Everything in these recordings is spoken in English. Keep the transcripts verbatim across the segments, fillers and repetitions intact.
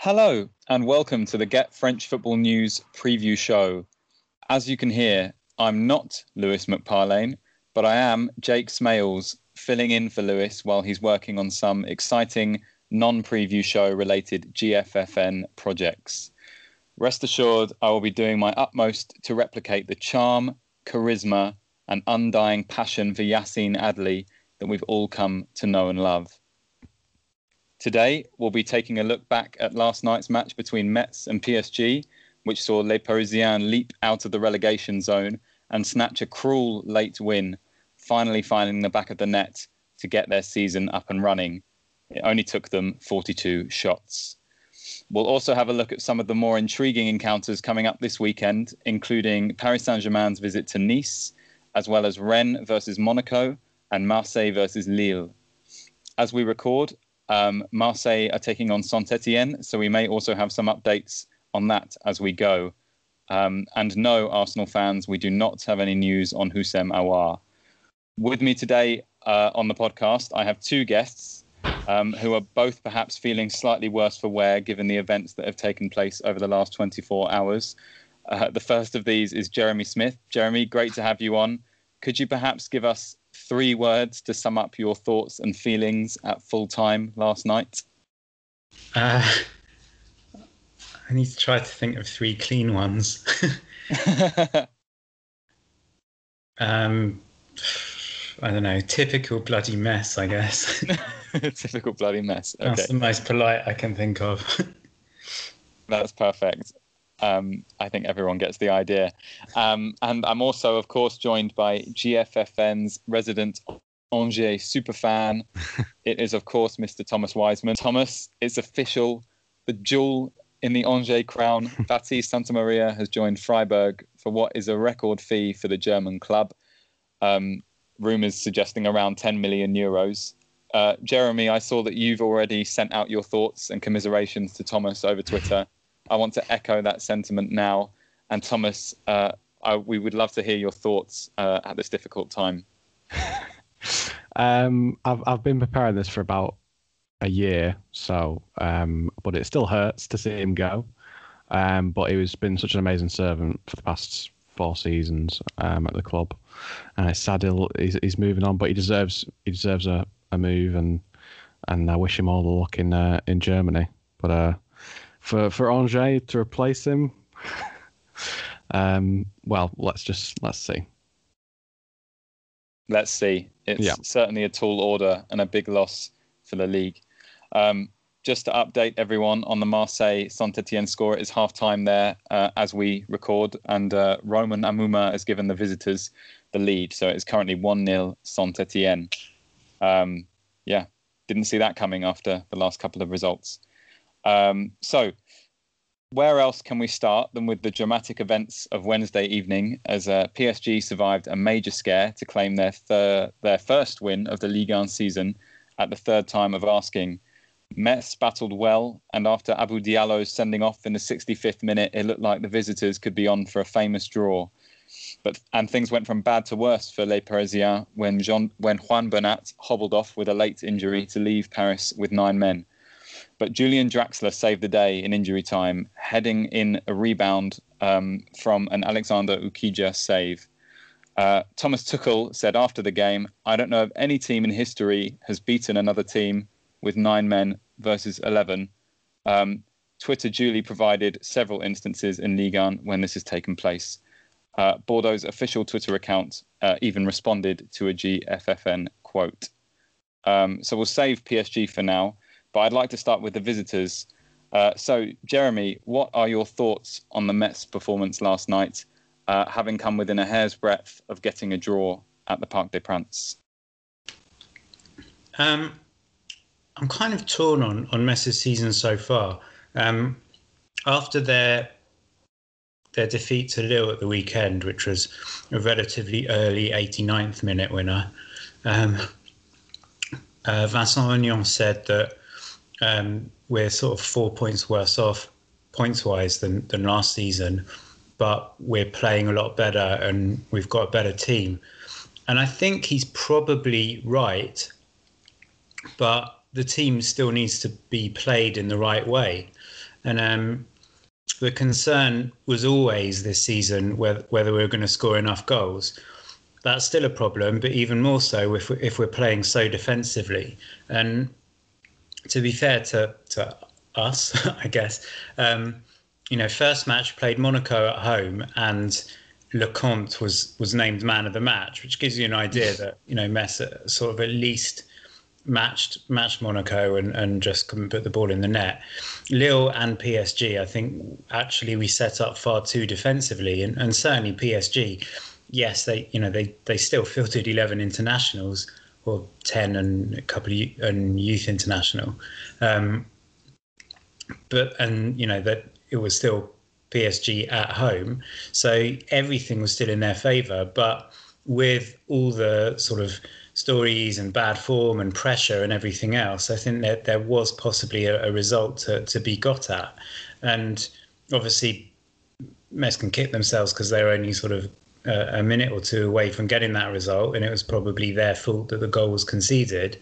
Hello and welcome to the Get French Football News preview show. As you can hear, I'm not Lewis McParlane, but I am Jake Smales, filling in for Lewis while he's working on some exciting non-preview show related G F F N projects. Rest assured, I will be doing my utmost to replicate the charm, charisma and undying passion for Yassine Adli that we've all come to know and love. Today, we'll be taking a look back at last night's match between Metz and P S G, which saw Les Parisiens leap out of the relegation zone and snatch a cruel late win, finally finding the back of the net to get their season up and running. It only took them forty-two shots. We'll also have a look at some of the more intriguing encounters coming up this weekend, including Paris Saint-Germain's visit to Nice, as well as Rennes versus Monaco and Marseille versus Lille. As we record, Um, Marseille are taking on Saint-Étienne, so we may also have some updates on that as we go. Um, and no, Arsenal fans, we do not have any news on Hussein Awar. With me today uh, on the podcast, I have two guests um, who are both perhaps feeling slightly worse for wear given the events that have taken place over the last twenty-four hours. Uh, the first of these is Jeremy Smith. Jeremy, great to have you on. Could you perhaps give us three words to sum up your thoughts and feelings at full time last night? Uh, I need to try to think of three clean ones. um, I don't know. Typical bloody mess, I guess. Typical bloody mess. Okay. That's the most polite I can think of. That's perfect. Um, I think everyone gets the idea. Um, and I'm also, of course, joined by G F F N's resident Angers superfan. It is, of course, Mister Thomas Wiseman. Thomas, it's official. The jewel in the Angers crown, Baptiste Santamaria, has joined Freiburg for what is a record fee for the German club. Um, rumours suggesting around ten million euros. Uh, Jeremy, I saw that you've already sent out your thoughts and commiserations to Thomas over Twitter. I want to echo that sentiment now. And Thomas, uh, I, we would love to hear your thoughts uh, at this difficult time. um, I've I've been preparing this for about a year, so um, but it still hurts to see him go. Um, but he has been such an amazing servant for the past four seasons um, at the club, and it's sad he'll, he's he's moving on. But he deserves he deserves a, a move, and and I wish him all the luck in uh, in Germany. But. Uh, For for Angers to replace him, um, well, let's just let's see. Let's see. It's yeah. certainly a tall order and a big loss for the league. Um, just to update everyone on the Marseille Saint-Étienne score, it is half time there uh, as we record, and uh, Roman Amouma has given the visitors the lead, so it is currently one nil Saint-Étienne. Um, yeah, didn't see that coming after the last couple of results. Um, so, where else can we start than with the dramatic events of Wednesday evening as uh, P S G survived a major scare to claim their thir- their first win of the Ligue one season at the third time of asking. Metz battled well, and after Habib Diallo's sending off in the sixty-fifth minute, it looked like the visitors could be on for a famous draw. But and things went from bad to worse for Les Parisiens when, Jean- when Juan Bernat hobbled off with a late injury to leave Paris with nine men. But Julian Draxler saved the day in injury time, heading in a rebound um, from an Alexandre Oukidja save. Uh, Thomas Tuchel said after the game, "I don't know if any team in history has beaten another team with nine men versus eleven. Um, Twitter duly provided several instances in Ligue one when this has taken place. Uh, Bordeaux's official Twitter account uh, even responded to a G F F N quote. Um, so we'll save P S G for now. But I'd like to start with the visitors. Uh, so, Jeremy, what are your thoughts on the Mets' performance last night, uh, having come within a hair's breadth of getting a draw at the Parc des Princes? Um, I'm kind of torn on, on Mets' season so far. Um, after their their defeat to Lille at the weekend, which was a relatively early eighty-ninth minute winner, um, uh, Vincent Aignan said that Um, we're sort of four points worse off points-wise than, than last season, but we're playing a lot better and we've got a better team. And I think he's probably right, but the team still needs to be played in the right way. And um, the concern was always this season whether, whether we were going to score enough goals. That's still a problem, but even more so if, if we're playing so defensively. And to be fair to, to us, I guess, um, you know, first match played Monaco at home and Lecomte was was named man of the match, which gives you an idea that, you know, Metz sort of at least matched matched Monaco and, and just couldn't put the ball in the net. Lille and P S G, I think, actually we set up far too defensively, and, and certainly P S G. Yes, they you know they, they still fielded eleven internationals, or ten and a couple of and youth international, um, but and you know that it was still P S G at home, so everything was still in their favour. But with all the sort of stories and bad form and pressure and everything else, I think that there was possibly a, a result to, to be got at. And obviously, Metz can kick themselves because they're only sort of a, a minute or two away from getting that result, and it was probably their fault that the goal was conceded.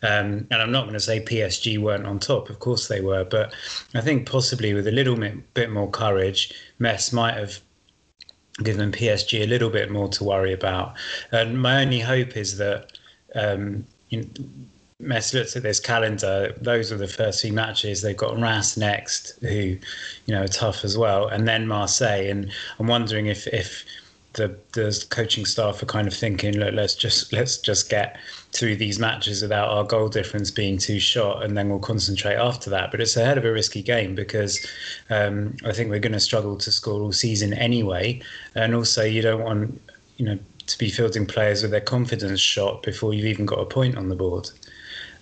Um, and I'm not going to say P S G weren't on top, of course they were, but I think possibly with a little bit, bit more courage, Metz might have given P S G a little bit more to worry about. And my only hope is that um, you know, Metz looks at this calendar, those are the first few matches, they've got Reims next, who you know are tough as well, and then Marseille, and I'm wondering if, if The, the coaching staff are kind of thinking, look, let's just let's just get through these matches without our goal difference being too short, and then we'll concentrate after that. But it's a hell of a risky game because um, I think we're going to struggle to score all season anyway, and also you don't want you know to be fielding players with their confidence shot before you've even got a point on the board.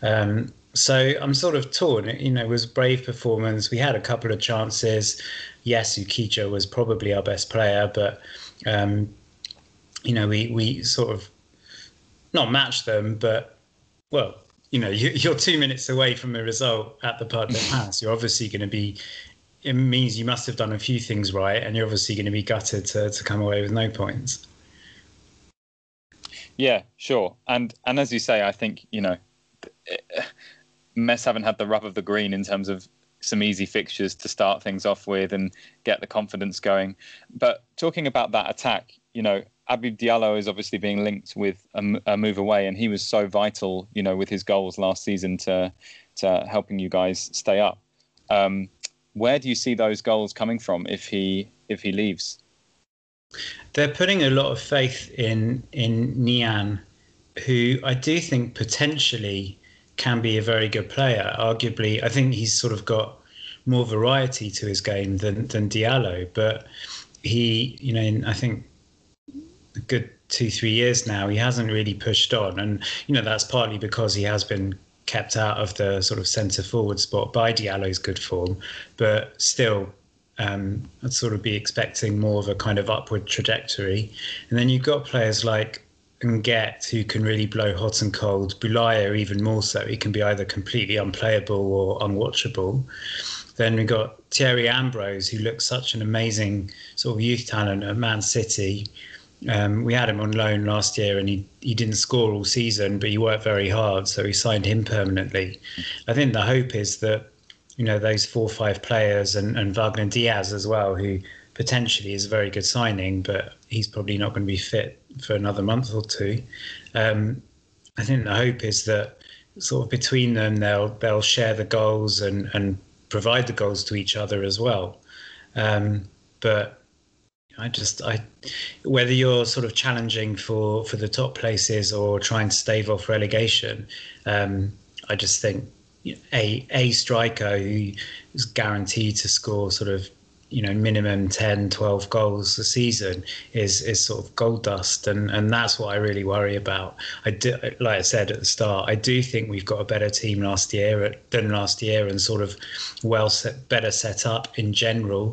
Um, so I'm sort of torn. You know, it was a brave performance. We had a couple of chances. Yes, Oukidja was probably our best player, but Um, you know, we, we sort of not match them, but, well, you know, you, you're two minutes away from a result at the Parc des Princes. You're obviously going to be, it means you must have done a few things right, and you're obviously going to be gutted to, to come away with no points. Yeah, sure. And and as you say, I think, you know, Metz haven't had the rub of the green in terms of some easy fixtures to start things off with and get the confidence going. But talking about that attack, you know, Habib Diallo is obviously being linked with a, a move away, and he was so vital, you know, with his goals last season to to helping you guys stay up. Um, where do you see those goals coming from if he if he leaves? They're putting a lot of faith in in Nian, who I do think potentially can be a very good player. Arguably, I think he's sort of got more variety to his game than, than Diallo, but he, you know, in, I think a good two, three years now, he hasn't really pushed on. And, you know, that's partly because he has been kept out of the sort of centre forward spot by Diallo's good form, but still um, I'd sort of be expecting more of a kind of upward trajectory. And then you've got players like and Get, who can really blow hot and cold. Boulaya even more so. He can be either completely unplayable or unwatchable. Then we've got Thierry Ambrose, who looks such an amazing sort of youth talent at Man City. Um, we had him on loan last year and he, he didn't score all season, but he worked very hard, so we signed him permanently. I think the hope is that, you know, those four or five players and, and Wagner Diaz as well, who potentially is a very good signing, but he's probably not going to be fit for another month or two. Um, I think the hope is that sort of between them, they'll they'll share the goals and, and provide the goals to each other as well. Um, but I just, I whether you're sort of challenging for, for the top places or trying to stave off relegation, um, I just think a a striker who is guaranteed to score sort of, you know, minimum ten, twelve goals a season is is sort of gold dust. And, and that's what I really worry about. I do, like I said at the start, I do think we've got a better team last year than last year and sort of well set, better set up in general.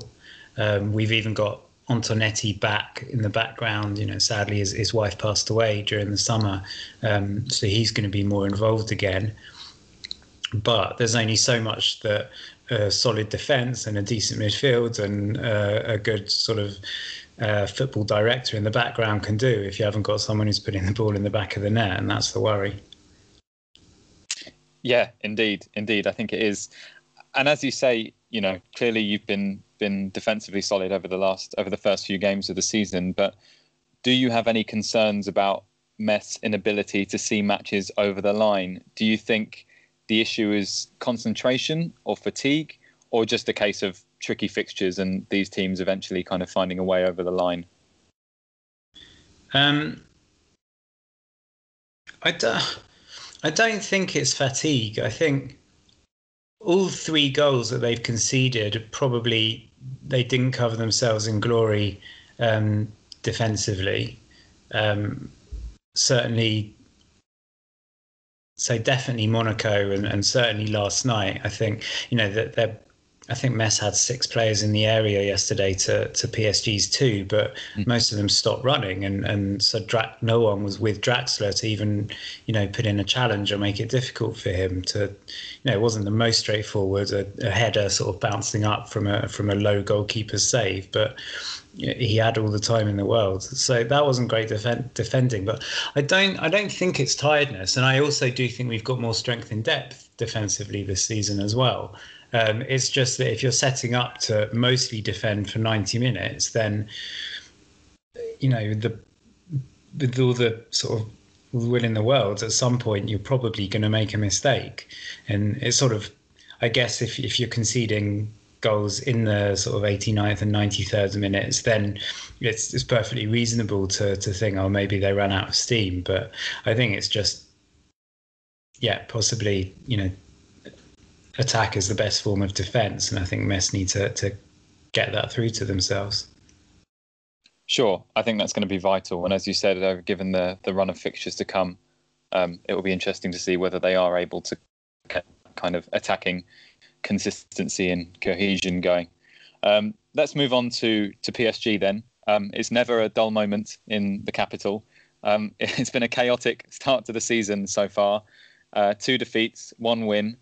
Um, we've even got Antonetti back in the background. You know, sadly, his, his wife passed away during the summer. Um, so he's going to be more involved again. But there's only so much that a solid defence and a decent midfield and uh, a good sort of uh, football director in the background can do if you haven't got someone who's putting the ball in the back of the net, and that's the worry. Yeah, indeed, indeed. I think it is. and as you say, you know, clearly you've been been defensively solid over the last over the first few games of the season. But do you have any concerns about Metz' inability to see matches over the line? Do you think the issue is concentration or fatigue, or just a case of tricky fixtures and these teams eventually kind of finding a way over the line? Um, I don't, I don't think it's fatigue. I think all three goals that they've conceded, probably they didn't cover themselves in glory um, defensively. Um, certainly, so definitely Monaco and, and certainly last night. I think, you know, that they're, I think Metz had six players in the area yesterday to, to P S G's two, but mm. most of them stopped running. And, and so Dra- no one was with Draxler to even, you know, put in a challenge or make it difficult for him to, you know, it wasn't the most straightforward, a, a header sort of bouncing up from a, from a low goalkeeper's save, but he had all the time in the world. So that wasn't great defend- defending, but I don't, I don't think it's tiredness. And I also do think we've got more strength in depth defensively this season as well. Um, it's just that if you're setting up to mostly defend for ninety minutes, then, you know, the, with all the sort of will in the world, at some point you're probably going to make a mistake. And it's sort of, I guess, if if you're conceding goals in the sort of eighty-ninth and ninety-third minutes, then it's, it's perfectly reasonable to to think, oh, maybe they ran out of steam. But I think it's just, yeah, possibly, you know, attack is the best form of defence, and I think Metz need to, to get that through to themselves. Sure, I think that's going to be vital. And as you said, given the, the run of fixtures to come, um, it will be interesting to see whether they are able to get kind of attacking consistency and cohesion going. Um, let's move on to, to P S G then. Um, it's never a dull moment in the capital. Um, it's been a chaotic start to the season so far. Uh, two defeats, one win.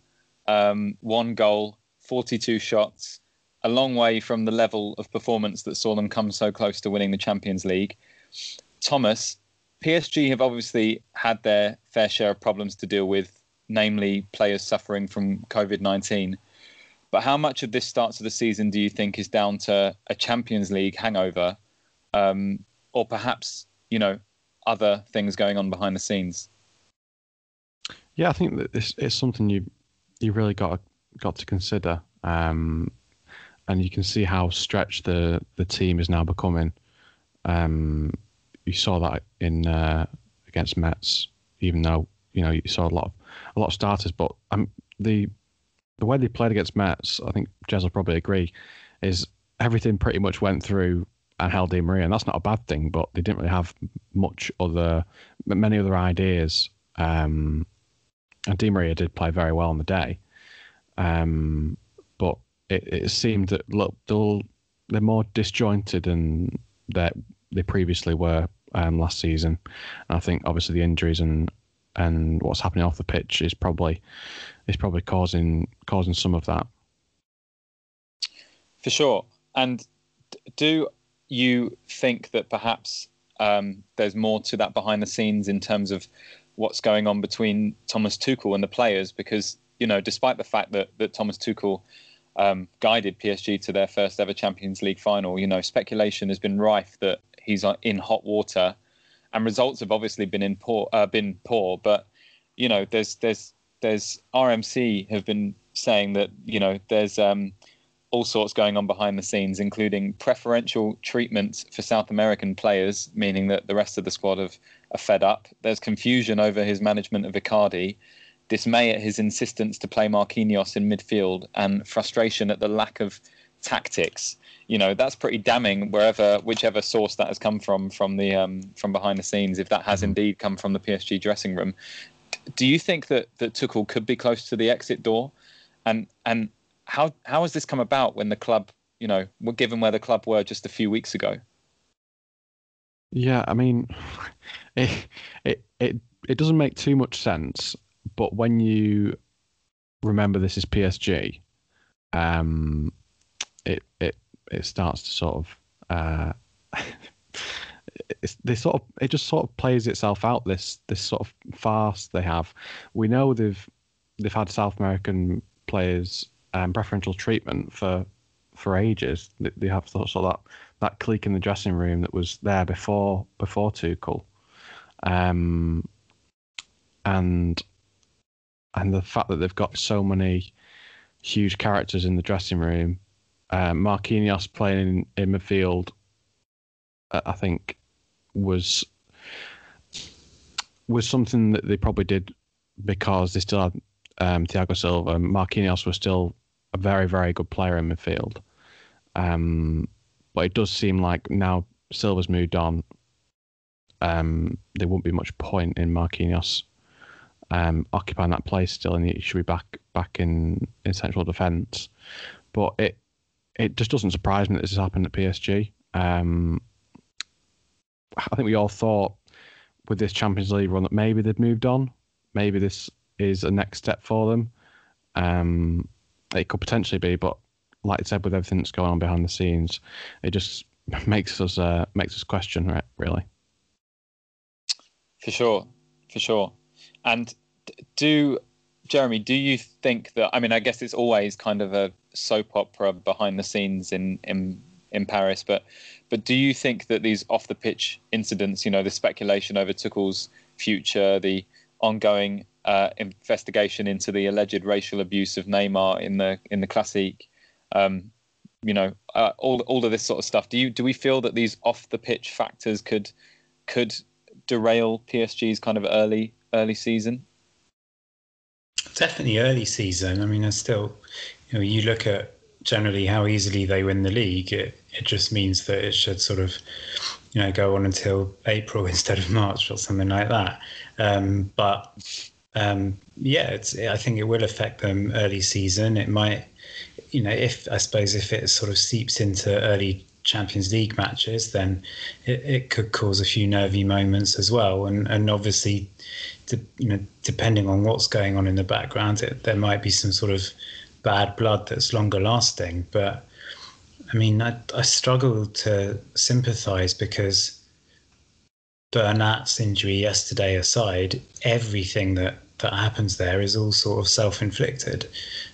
Um, one goal, forty-two shots, a long way from the level of performance that saw them come so close to winning the Champions League. Thomas, P S G have obviously had their fair share of problems to deal with, namely players suffering from covid nineteen. But how much of this start to the season do you think is down to a Champions League hangover, um, or perhaps, you know, other things going on behind the scenes? Yeah, I think that this is something you... you really got got to consider, um, and you can see how stretched the, the team is now becoming. Um, you saw that in uh, against Metz, even though, you know, you saw a lot of a lot of starters. But um, the the way they played against Metz, I think Jez will probably agree, is everything pretty much went through Angel Di Maria, and that's not a bad thing. But they didn't really have much other many other ideas. Um, And Di Maria did play very well on the day, um, but it, it seemed that look, they're, they're more disjointed than that they previously were um, last season. And I think obviously the injuries and and what's happening off the pitch is probably is probably causing causing some of that. For sure. And do you think that perhaps um, there's more to that behind the scenes in terms of what's going on between Thomas Tuchel and the players? Because, you know, despite the fact that, that Thomas Tuchel um, guided P S G to their first ever Champions League final, you know, speculation has been rife that he's in hot water, and results have obviously been in poor, uh, been poor. But, you know, there's there's there's R M C have been saying that, you know, there's um, all sorts going on behind the scenes, including preferential treatment for South American players, meaning that the rest of the squad have are fed up. There's confusion over his management of Icardi, dismay at his insistence to play Marquinhos in midfield, and frustration at the lack of tactics. You know, that's pretty damning, wherever, whichever source that has come from, from the um, from behind the scenes, if that has indeed come from the P S G dressing room. Do you think that, that Tuchel could be close to the exit door? And and how how has this come about when the club, you know, given where the club were just a few weeks ago? Yeah, I mean, it it it it doesn't make too much sense, but when you remember this is P S G, um, it it it starts to sort of uh, it's they sort of it just sort of plays itself out, this this sort of farce they have. We know they've they've had South American players um, preferential treatment for for ages. They, they have sort of that, that clique in the dressing room that was there before before Tuchel, um, and and the fact that they've got so many huge characters in the dressing room. Um, Marquinhos playing in, in midfield, uh, I think, was was something that they probably did because they still had um, Thiago Silva. Marquinhos was still a very, very good player in midfield. Um, but it does seem like now Silva's moved on, um, there won't be much point in Marquinhos um, occupying that place still, and he should be back back in, in central defence. But it it just doesn't surprise me that this has happened at P S G. Um, I think we all thought with this Champions League run that maybe they'd moved on. Maybe this is a next step for them. Um, it could potentially be, but like I said, with everything that's going on behind the scenes, it just makes us uh, makes us question, right? Really, for sure, for sure. And do Jeremy, do you think that? I mean, I guess it's always kind of a soap opera behind the scenes in in in Paris, but but do you think that these off the pitch incidents, you know, the speculation over Tuchel's future, the ongoing uh, investigation into the alleged racial abuse of Neymar in the in the Classique, um, you know, uh, all all of this sort of stuff. Do you do we feel that these off the pitch factors could could derail P S G's kind of early early season? Definitely early season. I mean, I still, you know, you look at generally how easily they win the league. It it just means that it should sort of, you know, go on until April instead of March or something like that. Um, but um, yeah, it's, I think it will affect them early season. It might, you know, if I suppose if it sort of seeps into early Champions League matches, then it, it could cause a few nervy moments as well. And and obviously, de, you know, depending on what's going on in the background, it, there might be some sort of bad blood that's longer lasting. But I mean, I, I struggle to sympathise because Bernat's injury yesterday aside, everything that, that happens there is all sort of self-inflicted.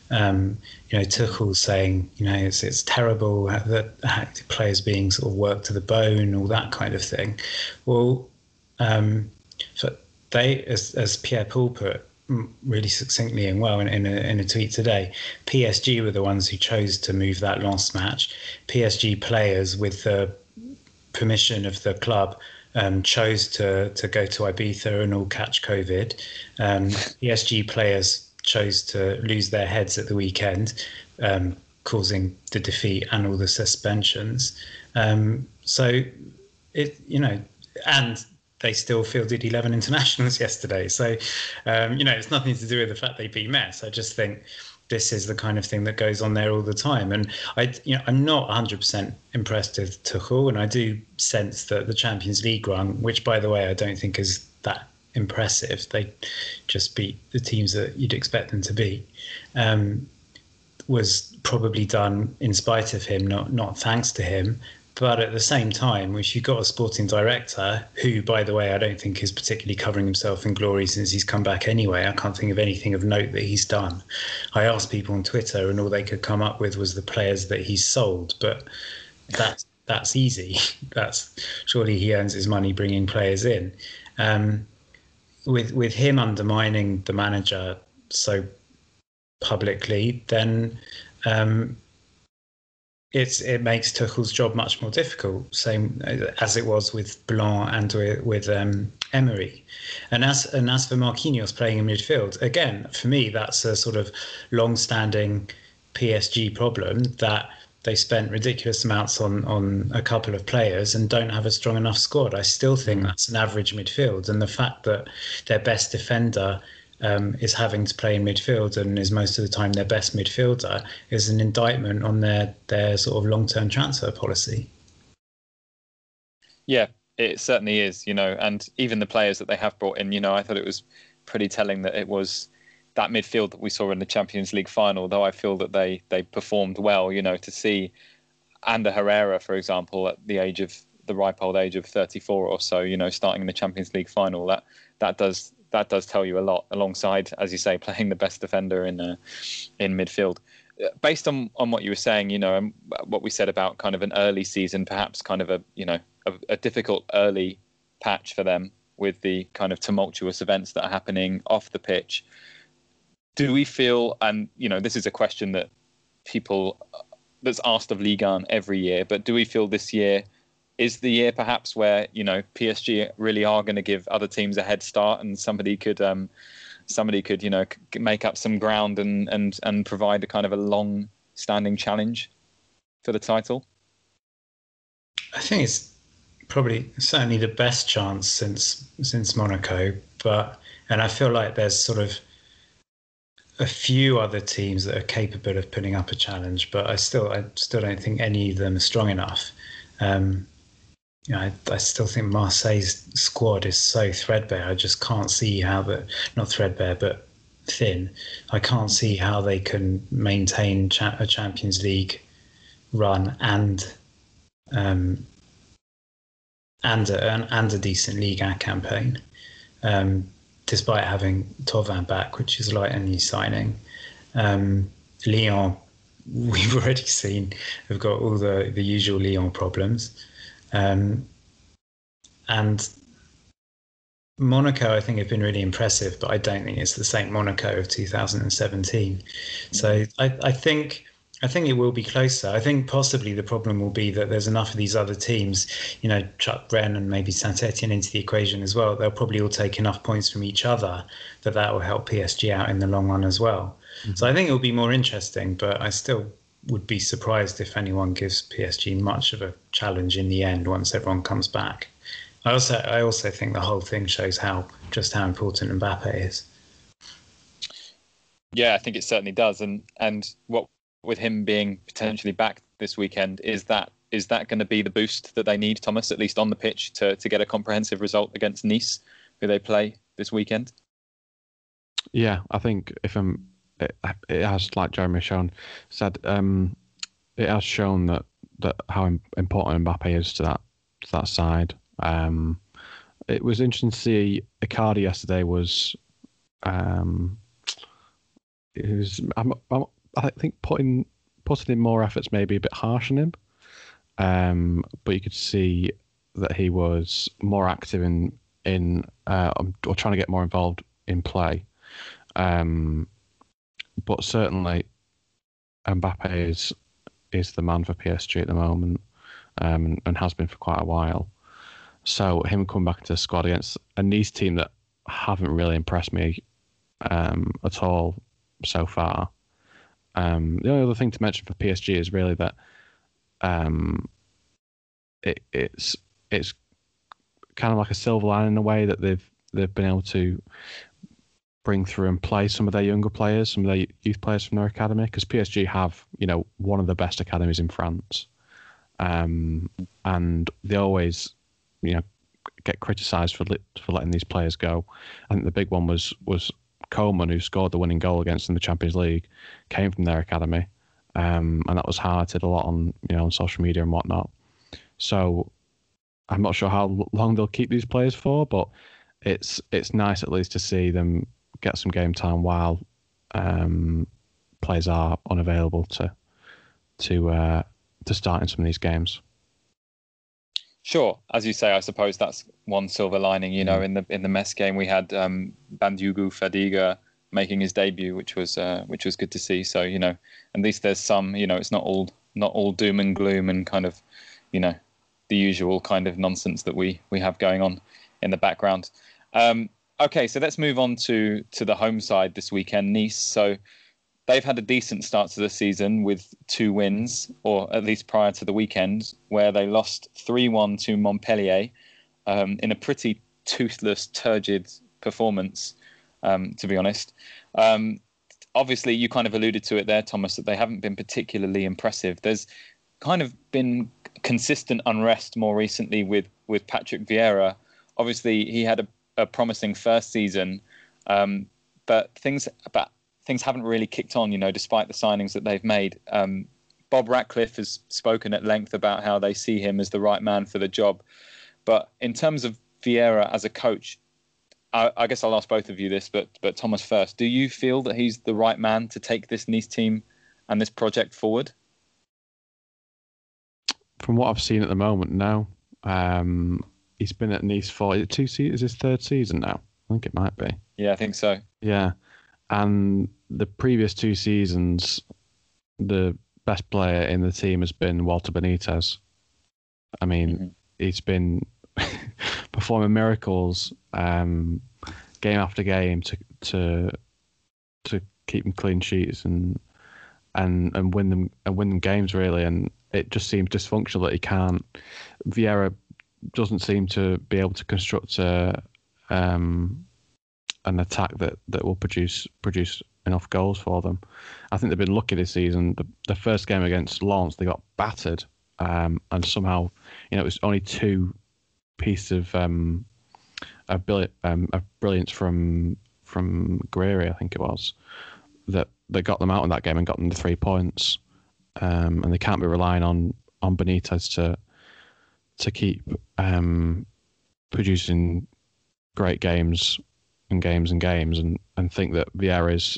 Um, you know, Tuchel saying, you know, it's it's terrible that the players being sort of worked to the bone, all that kind of thing. Well, um, so they, as as Pierre Paul put really succinctly and well in, in, a, in a tweet today, P S G were the ones who chose to move that last match. P S G players, with the permission of the club, um, chose to, to go to Ibiza and all catch COVID. Um, P S G players chose to lose their heads at the weekend, um, causing the defeat and all the suspensions. Um, so, it you know, and they still fielded eleven internationals yesterday. So, um, you know, it's nothing to do with the fact they beat Metz. I just think this is the kind of thing that goes on there all the time. And I, you know, I'm not one hundred percent impressed with Tuchel, and I do sense that the Champions League run, which, by the way, I don't think is that impressive. They just beat the teams that you'd expect them to beat. Um, was probably done in spite of him, not not thanks to him. But at the same time, if you've got a sporting director who, by the way, I don't think is particularly covering himself in glory since he's come back anyway. I can't think of anything of note that he's done. I asked people on Twitter and all they could come up with was the players that he's sold. But that's, that's easy. That's surely he earns his money bringing players in. Um, with, with him undermining the manager so publicly, then... Um, It's, it makes Tuchel's job much more difficult, same as it was with Blanc and with, with um, Emery. And as and as for Marquinhos playing in midfield, again, for me, that's a sort of long-standing P S G problem that they spent ridiculous amounts on, on a couple of players and don't have a strong enough squad. I still think that's an average midfield. And the fact that their best defender Um, is having to play in midfield and is most of the time their best midfielder is an indictment on their, their sort of long-term transfer policy. Yeah, it certainly is, you know, and even the players that they have brought in, you know, I thought it was pretty telling that it was that midfield that we saw in the Champions League final, though I feel that they, they performed well, you know, to see Ander Herrera, for example, at the age of the ripe old age of thirty-four or so, you know, starting in the Champions League final, that, that does... That does tell you a lot, alongside, as you say, playing the best defender in uh, in midfield. based on, on what you were saying, you know, and what we said about kind of an early season, perhaps kind of a, you know, a, a difficult early patch for them with the kind of tumultuous events that are happening off the pitch. Do we feel, and, you know, this is a question that people that's asked of Ligue one every year, but do we feel this year is the year perhaps where, you know, P S G really are going to give other teams a head start and somebody could, um, somebody could, you know, make up some ground and, and, and provide a kind of a long-standing challenge for the title? I think it's probably certainly the best chance since since Monaco, but and I feel like there's sort of a few other teams that are capable of putting up a challenge, but I still I still don't think any of them are strong enough. Um, You know, I, I still think Marseille's squad is so threadbare. I just can't see how the not threadbare, but thin. I can't see how they can maintain cha- a Champions League run and um, and a, an, and a decent Ligue one campaign, um, despite having Thauvin back, which is like a new signing. Um, Lyon, we've already seen, have got all the, the usual Lyon problems. Um, and Monaco, I think, have been really impressive, but I don't think it's the same Monaco of two thousand seventeen. Mm-hmm. So I, I think I think it will be closer. I think possibly the problem will be that there's enough of these other teams, you know, chuck Rennes and maybe Saint-Étienne into the equation as well. They'll probably all take enough points from each other that that will help P S G out in the long run as well. Mm-hmm. So I think it will be more interesting, but I still would be surprised if anyone gives P S G much of a challenge in the end once everyone comes back. I also I also think the whole thing shows how just how important Mbappe is. Yeah, I think it certainly does. And and what with him being potentially back this weekend, is that is that going to be the boost that they need, Thomas, at least on the pitch, to to get a comprehensive result against Nice, who they play this weekend? Yeah, I think if I'm It, it has, like Jeremy shown said, um, it has shown that, that how important Mbappe is to that to that side. Um, it was interesting to see Icardi yesterday was, um, it was I'm, I'm, I think putting putting in more efforts maybe a bit harsh on him, um, but you could see that he was more active in in uh, or trying to get more involved in play. Um, But certainly, Mbappe is is the man for P S G at the moment, um, and, and has been for quite a while. So him coming back into the squad against a Nice team that haven't really impressed me um, at all so far. Um, the only other thing to mention for P S G is really that um, it, it's it's kind of like a silver lining in a way that they've they've been able to bring through and play some of their younger players, some of their youth players from their academy, because P S G have, you know, one of the best academies in France, um, and they always, you know, get criticised for li- for letting these players go. I think the big one was was Coleman, who scored the winning goal against them in the Champions League, came from their academy, um, and that was highlighted a lot on, you know, on social media and whatnot. So I'm not sure how long they'll keep these players for, but it's it's nice at least to see them get some game time while um, players are unavailable to to uh, to start in some of these games. Sure, as you say, I suppose that's one silver lining. You know, in the in the Metz game, we had um, Bandiagou Fadiga making his debut, which was uh, which was good to see. So, you know, at least there's some. You know, it's not all not all doom and gloom and kind of, you know, the usual kind of nonsense that we we have going on in the background. Um, Okay, so let's move on to, to the home side this weekend, Nice. So they've had a decent start to the season with two wins, or at least prior to the weekend, where they lost three one to Montpellier um, in a pretty toothless, turgid performance, um, to be honest. Um, obviously, you kind of alluded to it there, Thomas, that they haven't been particularly impressive. There's kind of been consistent unrest more recently with, with Patrick Vieira. Obviously, he had a a promising first season, um, but things but things haven't really kicked on, you know, despite the signings that they've made. Um, Bob Ratcliffe has spoken at length about how they see him as the right man for the job. But in terms of Vieira as a coach, I, I guess I'll ask both of you this, but but Thomas first. Do you feel that he's the right man to take this Nice team and this project forward? From what I've seen at the moment now, um, he's been at Nice for two seasons. Is his third season now? I think it might be. Yeah, I think so. Yeah. And the previous two seasons, the best player in the team has been Walter Benitez. I mean, mm-hmm. he's been performing miracles um, game after game to to to keep them clean sheets and and and win them and win them games really. And it just seems dysfunctional that he can't. Vieira doesn't seem to be able to construct a, um, an attack that, that will produce produce enough goals for them. I think they've been lucky this season. The, the first game against Lens, they got battered, um, and somehow, you know, it was only two pieces of um, a brilliant um, a brilliance from from Gouiri, I think it was, that that got them out in that game and got them the three points. Um, and they can't be relying on on Benitez to to keep um, producing great games and games and games and, and think that Vieira is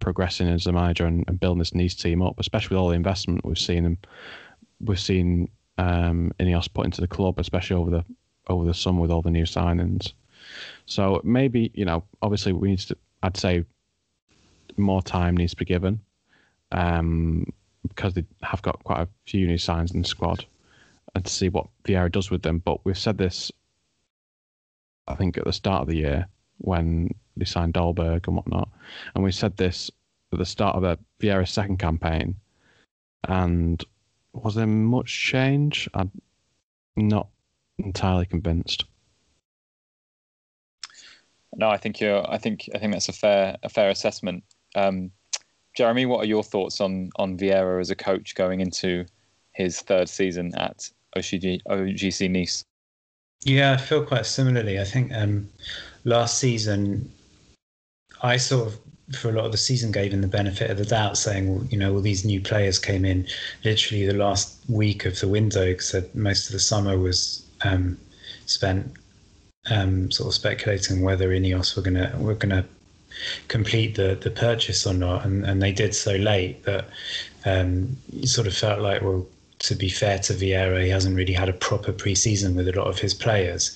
progressing as a manager and, and building this Nice team up, especially with all the investment we've seen him we've seen um, Ineos put into the club, especially over the over the summer with all the new signings. So maybe, you know, obviously we need to, I'd say more time needs to be given, um, because they have got quite a few new signs in the squad, and to see what Vieira does with them. But we've said this, I think, at the start of the year when they signed Dolberg and whatnot. And we said this at the start of the Vieira's second campaign. And was there much change? I'm not entirely convinced. No, I think you're. I think I think that's a fair a fair assessment. Um, Jeremy, what are your thoughts on on Vieira as a coach going into his third season at O G C Nice? Yeah, I feel quite similarly. I think um, last season, I sort of, for a lot of the season, gave him the benefit of the doubt, saying, well, you know, all these new players came in literally the last week of the window, because most of the summer was um, spent um, sort of speculating whether Ineos were going to were going to complete the the purchase or not, and, and they did so late that um, you sort of felt like, well, to be fair to Vieira, he hasn't really had a proper pre-season with a lot of his players.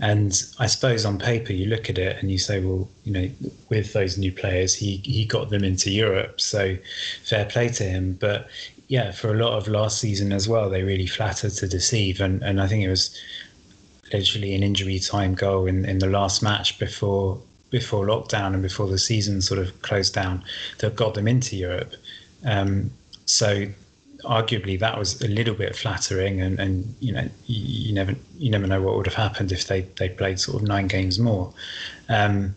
And I suppose on paper you look at it and you say, well, you know, with those new players, he, he got them into Europe, so fair play to him. But yeah, for a lot of last season as well, they really flattered to deceive. And, and I think it was literally an injury time goal in, in the last match before before lockdown and before the season sort of closed down that got them into Europe. Um, so arguably that was a little bit flattering, and, and you know, you, you never you never know what would have happened if they they played sort of nine games more. Um,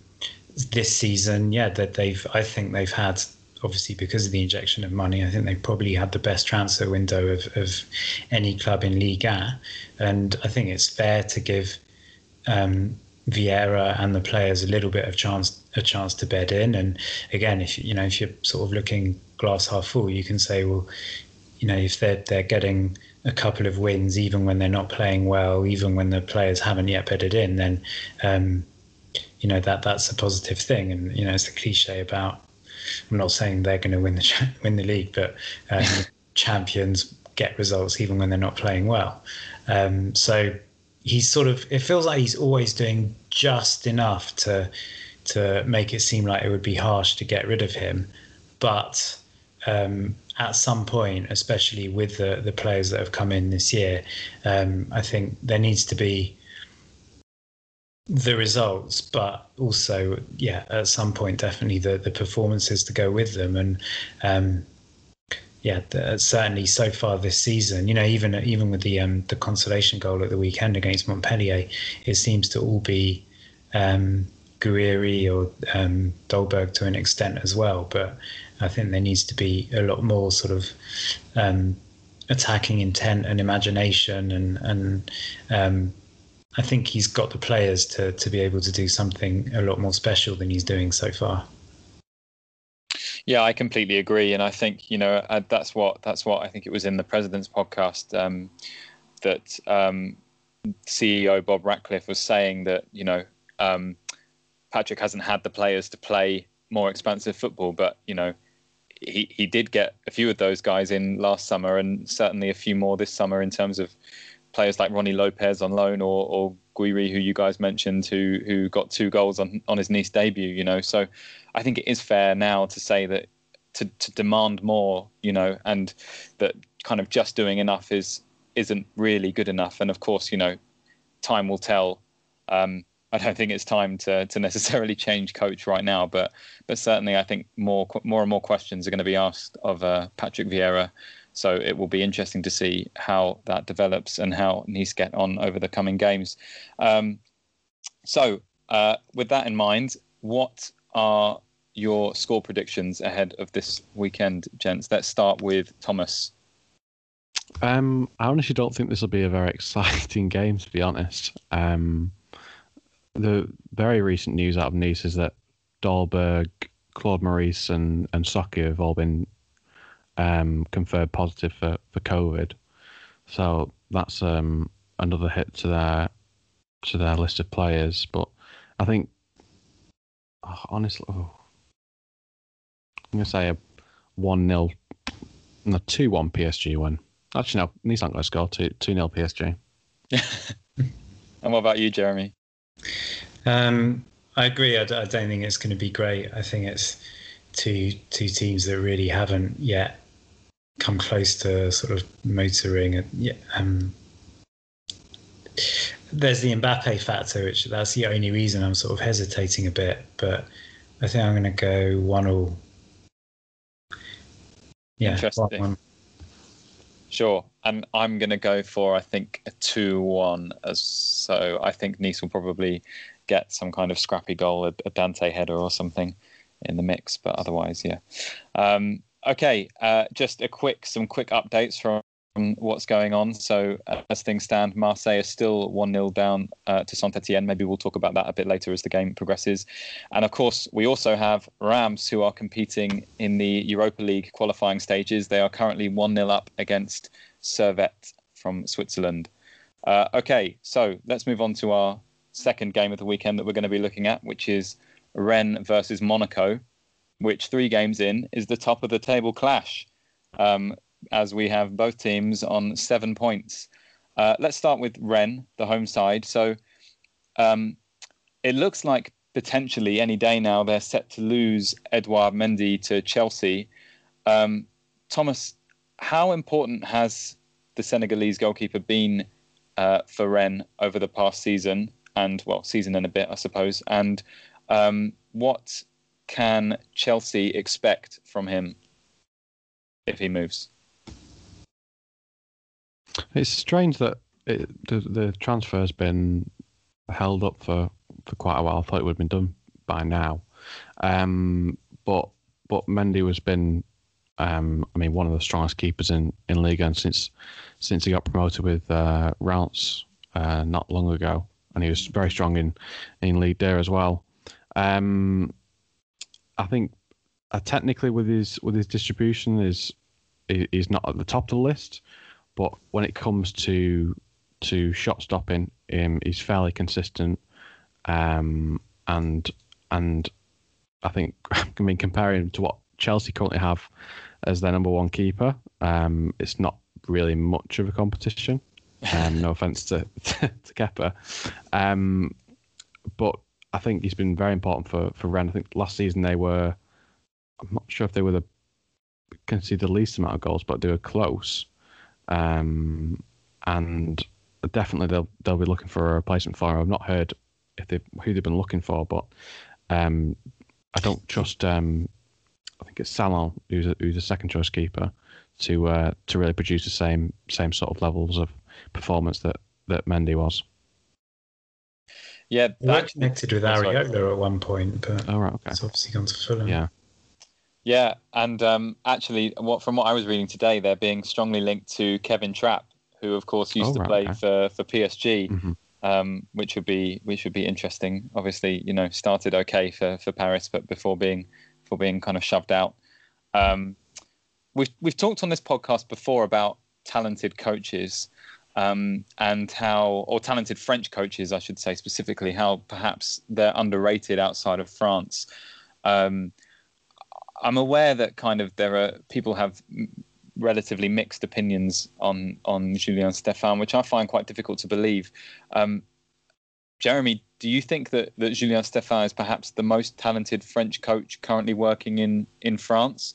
this season, yeah, that they've I think they've had, obviously because of the injection of money, I think they probably had the best transfer window of, of any club in Liga, and I think it's fair to give um, Vieira and the players a little bit of chance a chance to bed in. And again, if you know if you're sort of looking glass half full, you can say, well, you know, if they're, they're getting a couple of wins, even when they're not playing well, even when the players haven't yet bedded in, then, um, you know, that that's a positive thing. And, you know, it's the cliche about, I'm not saying they're going to win the win the league, but um, champions get results even when they're not playing well. Um, so he's sort of, it feels like he's always doing just enough to to make it seem like it would be harsh to get rid of him. But um at some point, especially with the, the players that have come in this year, um, I think there needs to be the results, but also, yeah, at some point, definitely the, the performances to go with them. And um, yeah, the, certainly so far this season, you know, even even with the um, the consolation goal at the weekend against Montpellier, it seems to all be um, Gouiri or um, Dolberg to an extent as well, but I think there needs to be a lot more sort of um, attacking intent and imagination, and and um, I think he's got the players to to be able to do something a lot more special than he's doing so far. Yeah, I completely agree, and I think, you know, that's what that's what I think it was in the President's podcast um, that um, C E O Bob Ratcliffe was saying that, you know, um, Patrick hasn't had the players to play more expansive football, but, you know, he, he did get a few of those guys in last summer, and certainly a few more this summer in terms of players like Ronnie Lopez on loan, or, or Gouiri, who you guys mentioned, who who got two goals on, on his Nice debut, you know. So I think it is fair now to say that to, to demand more, you know, and that kind of just doing enough is, isn't really good enough. And of course, you know, time will tell. Um, I don't think it's time to to necessarily change coach right now, but but certainly I think more more and more questions are going to be asked of uh, Patrick Vieira. So it will be interesting to see how that develops and how Nice get on over the coming games. Um, so uh, with that in mind, what are your score predictions ahead of this weekend, gents? Let's start with Thomas. Um, I honestly don't think this will be a very exciting game, to be honest. Um, the very recent news out of Nice is that Dolberg, Claude Maurice and, and Soccer have all been um, confirmed positive for, for COVID. So that's um, another hit to their to their list of players. But I think, oh, honestly, oh, I'm going to say a one nil, no, two one P S G win. Actually, no, Nice aren't going to score. two nil P S G. And what about you, Jeremy? Um, I agree. I, I don't think it's going to be great. I think it's two two teams that really haven't yet come close to sort of motoring. And yeah, um, there's the Mbappe factor, which that's the only reason I'm sort of hesitating a bit. But I think I'm going to go one all. Yeah, interesting. One, one. Sure. And I'm going to go for, I think, a two one. So I think Nice will probably get some kind of scrappy goal, a Dante header or something in the mix. But otherwise, yeah. Um, OK, uh, just a quick, some quick updates from what's going on. So uh, as things stand, Marseille is still one nil down uh, to Saint-Étienne. Maybe we'll talk about that a bit later as the game progresses. And of course, we also have Reims, who are competing in the Europa League qualifying stages. They are currently one nil up against Servette from Switzerland. Uh, okay, so let's move on to our second game of the weekend that we're going to be looking at, which is Rennes versus Monaco, which three games in is the top of the table clash, um, as we have both teams on seven points. Uh, let's start with Rennes, the home side. So um, it looks like potentially any day now they're set to lose Edouard Mendy to Chelsea. Um, Thomas, how important has the Senegalese goalkeeper been uh, for Rennes over the past season? And, well, season and a bit, I suppose. And um, what can Chelsea expect from him if he moves? It's strange that it, the, the transfer's been held up for, for quite a while. I thought it would have been done by now. Um, but, but Mendy has been... Um, I mean, one of the strongest keepers in, in Ligue one since since he got promoted with uh, Reims uh, not long ago, and he was very strong in, in Ligue two as well. Um, I think uh, technically with his with his distribution is he's not at the top of the list, but when it comes to to shot stopping, um, he's fairly consistent, um, and and I think I mean comparing him to what Chelsea currently have as their number one keeper, um, it's not really much of a competition. Um, no offence to, to, to Kepa. Um, but I think he's been very important for, for Rennes. I think last season they were, I'm not sure if they were the conceded the least amount of goals, but they were close. Um, and definitely they'll they'll be looking for a replacement for him. I've not heard if they who they've been looking for, but um, I don't trust... Um, I think it's Salon, who's a, who's a second-choice keeper, to uh, to really produce the same same sort of levels of performance that, that Mendy was. Yeah, that... We're connected with Ariola at one point, but oh, right, okay. It's obviously gone to Fulham. Yeah, yeah, and um, actually, what from what I was reading today, they're being strongly linked to Kevin Trapp, who of course used oh, to right, play okay. for for P S G. Mm-hmm. Um, which would be which would be interesting. Obviously, you know, started okay for for Paris, but before being being kind of shoved out. Um, we've, we've talked on this podcast before about talented coaches um, and how, or talented French coaches, I should say specifically, how perhaps they're underrated outside of France. Um, I'm aware that kind of there are people have relatively mixed opinions on on Julien Stéphane, which I find quite difficult to believe. Um, Jeremy, do you think that, that Julien Stéphane is perhaps the most talented French coach currently working in, in France,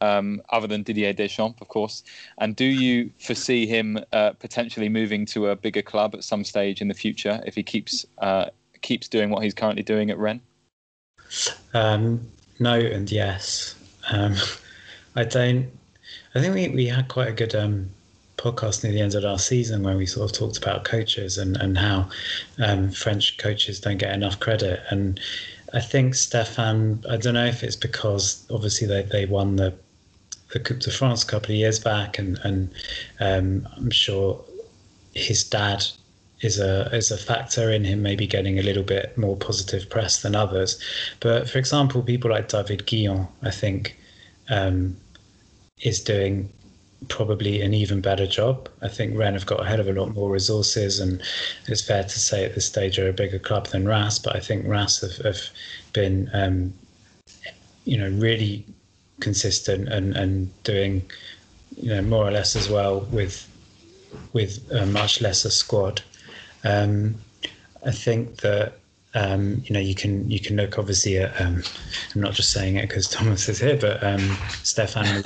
um, other than Didier Deschamps, of course? And do you foresee him uh, potentially moving to a bigger club at some stage in the future if he keeps uh, keeps doing what he's currently doing at Rennes? Um, no and yes. Um, I don't... I think we, we had quite a good... Um, podcast near the end of our season where we sort of talked about coaches and, and how um, French coaches don't get enough credit. And I think Stéphane, I don't know if it's because obviously they, they won the the Coupe de France a couple of years back, and, and um, I'm sure his dad is a is a factor in him maybe getting a little bit more positive press than others. But for example, people like David Guillon, I think, um, is doing probably an even better job. I think Rennes have got a hell of a lot more resources, and it's fair to say at this stage are a bigger club than R A S, but I think R A S have, have been um, you know, really consistent and, and doing, you know, more or less as well with with a much lesser squad. Um, I think that Um, you know, you can you can look obviously at. Um, I'm not just saying it because Thomas is here, but um, Stéphane,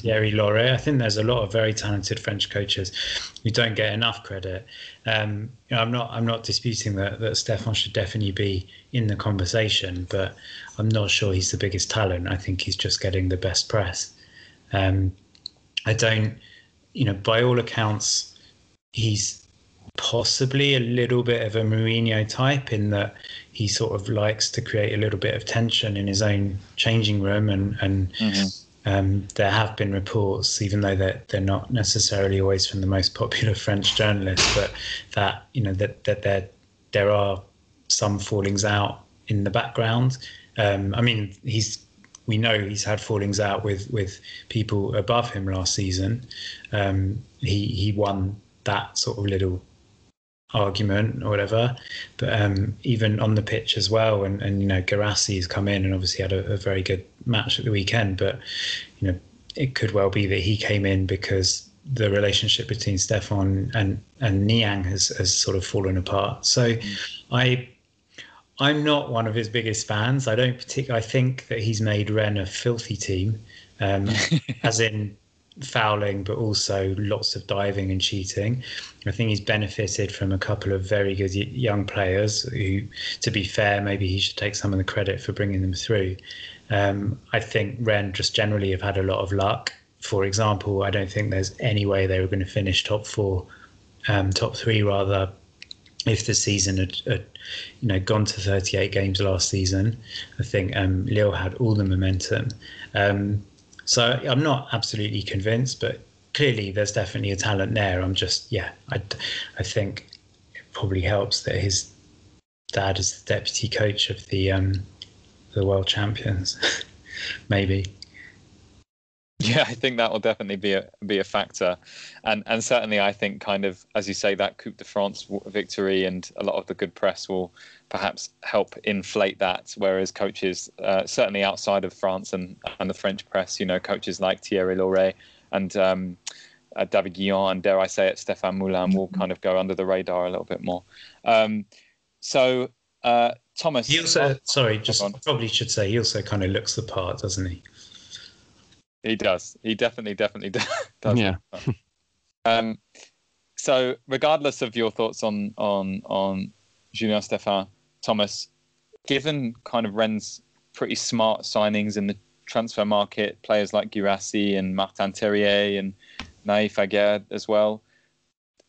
Thierry Laurey. I think there's a lot of very talented French coaches who don't get enough credit. Um, you know, I'm not I'm not disputing that that Stéphane should definitely be in the conversation, but I'm not sure he's the biggest talent. I think he's just getting the best press. Um, I don't, you know, by all accounts, he's possibly a little bit of a Mourinho type in that he sort of likes to create a little bit of tension in his own changing room, and and mm-hmm. um, there have been reports, even though they're, they're not necessarily always from the most popular French journalists, but that, you know, that that there there are some fallings out in the background. Um, I mean, he's we know he's had fallings out with with people above him last season. Um, he he won that sort of little argument or whatever, but um, even on the pitch as well, and, and you know, Gerassi's come in and obviously had a, a very good match at the weekend, but you know, it could well be that he came in because the relationship between Stéphane and and Niang has, has sort of fallen apart. So mm. I I'm not one of his biggest fans. I don't particularly I think that he's made Rennes a filthy team, um, as in fouling, but also lots of diving and cheating. I think he's benefited from a couple of very good young players who, to be fair, maybe he should take some of the credit for bringing them through. Um, I think Rennes just generally have had a lot of luck. For example, I don't think there's any way they were going to finish top four, um, top three rather, if the season had, had you know, gone to thirty-eight games last season. I think um, Lille had all the momentum. Um, So I'm not absolutely convinced, but clearly there's definitely a talent there. I'm just, yeah, I, I think it probably helps that his dad is the deputy coach of the um, the world champions, maybe. Yeah, I think that will definitely be a be a factor, and and certainly I think kind of, as you say, that Coupe de France victory and a lot of the good press will perhaps help inflate that, whereas coaches, uh, certainly outside of France and, and the French press, you know, coaches like Thierry Laurey and um, uh, David Guillon and, dare I say it, Stéphane Moulin will kind of go under the radar a little bit more. Um, so, uh, Thomas... He also, oh, sorry, just probably should say, he also kind of looks the part, doesn't he? He does. He definitely, definitely does. Yeah. um, so, regardless of your thoughts on, on, on Julien Stéphane, Thomas, given kind of Rennes' pretty smart signings in the transfer market, players like Guirassy and Martin Terrier and Naïf Aguerd as well,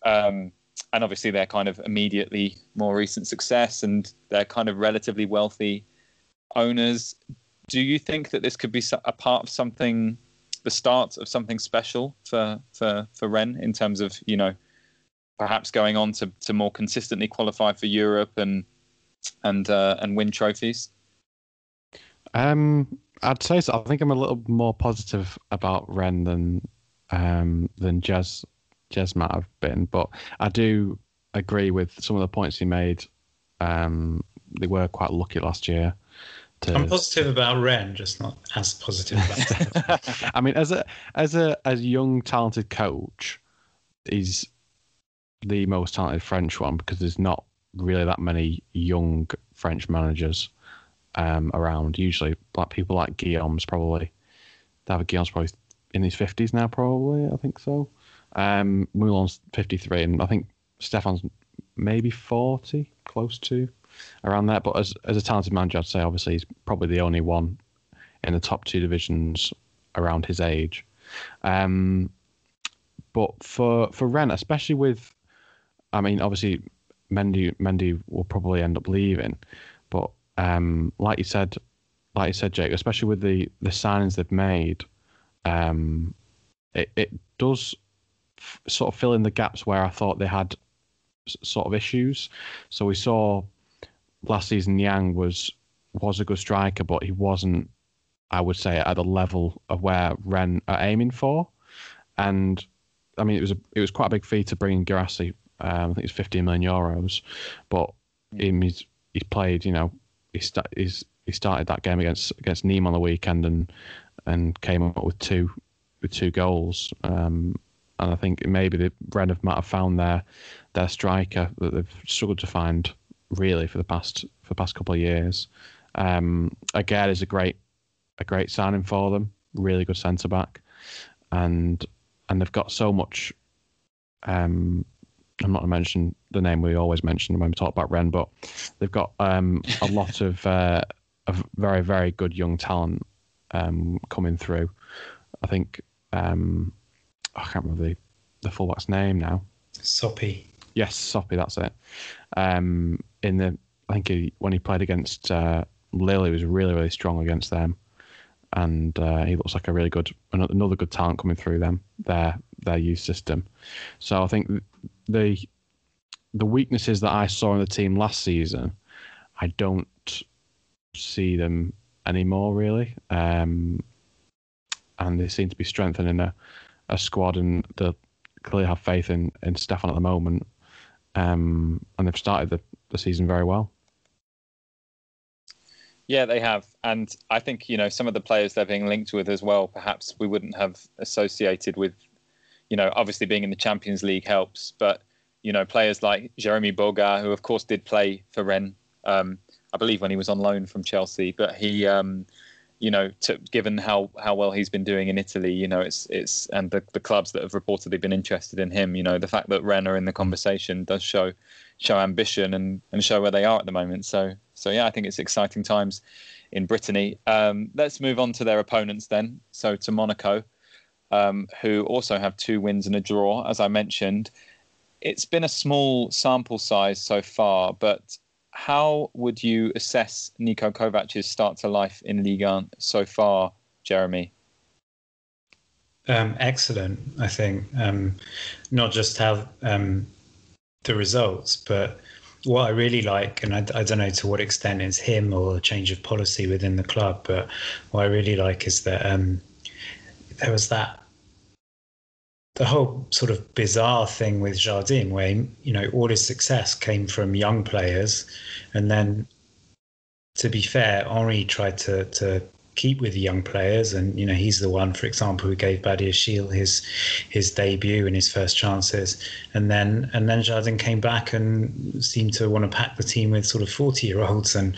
um, and obviously their kind of immediately more recent success and their kind of relatively wealthy owners, do you think that this could be a part of something, the start of something special for for, for Rennes in terms of, you know, perhaps going on to, to more consistently qualify for Europe and and uh, and win trophies? Um, I'd say so. I think I'm a little more positive about Rennes than um, than Jez Jez might have been, but I do agree with some of the points he made. Um, they were quite lucky last year. To... I'm positive about Rennes, just not as positive about that. I mean, as a as a as a young talented coach, he's the most talented French one because there's not really that many young French managers um, around. Usually, like people like Guillaume's probably David Guillaume's probably in his fifties now. Probably, I think so. Um, Moulin's fifty-three, and I think Stéphane's maybe forty, close to. Around that, but as as a talented manager, I'd say obviously he's probably the only one in the top two divisions around his age. Um, but for for Rennes, especially with, I mean, obviously Mendy Mendy will probably end up leaving, but um, like you said, like you said, Jake, especially with the the signings they've made, um, it it does f- sort of fill in the gaps where I thought they had s- sort of issues. So we saw. Last season, Yang was was a good striker, but he wasn't, I would say, at the level of where Rennes are aiming for. And I mean, it was a, it was quite a big fee to bring in Guirassy. Um, I think it's fifteen million euros, but him he's he's played. You know, he sta- he's he started that game against against Nîmes on the weekend and and came up with two with two goals. Um, and I think maybe the Rennes might have found their their striker that they've struggled to find. Really, for the past for the past couple of years, um, again is a great a great signing for them. Really good centre back, and and they've got so much. Um, I'm not going to mention the name we always mention when we talk about Rennes, but they've got um, a lot of uh, of very very good young talent um, coming through. I think um, I can't remember the the fullback's name now. Soppy. Yes, Soppy. That's it. Um, in the, I think he, when he played against uh, Lille, he was really, really strong against them, and uh, he looks like a really good, another good talent coming through them, their their youth system. So I think the the weaknesses that I saw in the team last season, I don't see them anymore really, um, and they seem to be strengthening a, a squad, and they clearly have faith in in Stéphane at the moment. Um, and they've started the, the season very well. Yeah, they have. And I think, you know, some of the players they're being linked with as well, perhaps we wouldn't have associated with, you know, obviously being in the Champions League helps. But, you know, players like Jeremy Boga, who, of course, did play for Rennes, um, I believe when he was on loan from Chelsea. But he, um, you know, to, given how, how well he's been doing in Italy, you know, it's it's and the, the clubs that have reportedly been interested in him, you know, the fact that Rennes are in the conversation does show show ambition and, and show where they are at the moment. So so yeah, I think it's exciting times in Brittany. Um, let's move on to their opponents then. So to Monaco, um, who also have two wins and a draw, as I mentioned. It's been a small sample size so far, but how would you assess Niko Kovac's start to life in Ligue one so far, Jeremy? Um, excellent, I think. Um, not just how um, the results, but what I really like, and I, I don't know to what extent it's him or a change of policy within the club, but what I really like is that um, there was that the whole sort of bizarre thing with Jardim, where, you know, all his success came from young players. And then, to be fair, Henri tried to, to keep with the young players. And, you know, he's the one, for example, who gave Badia Shield his his debut and his first chances. And then and then Jardim came back and seemed to want to pack the team with sort of forty-year-olds and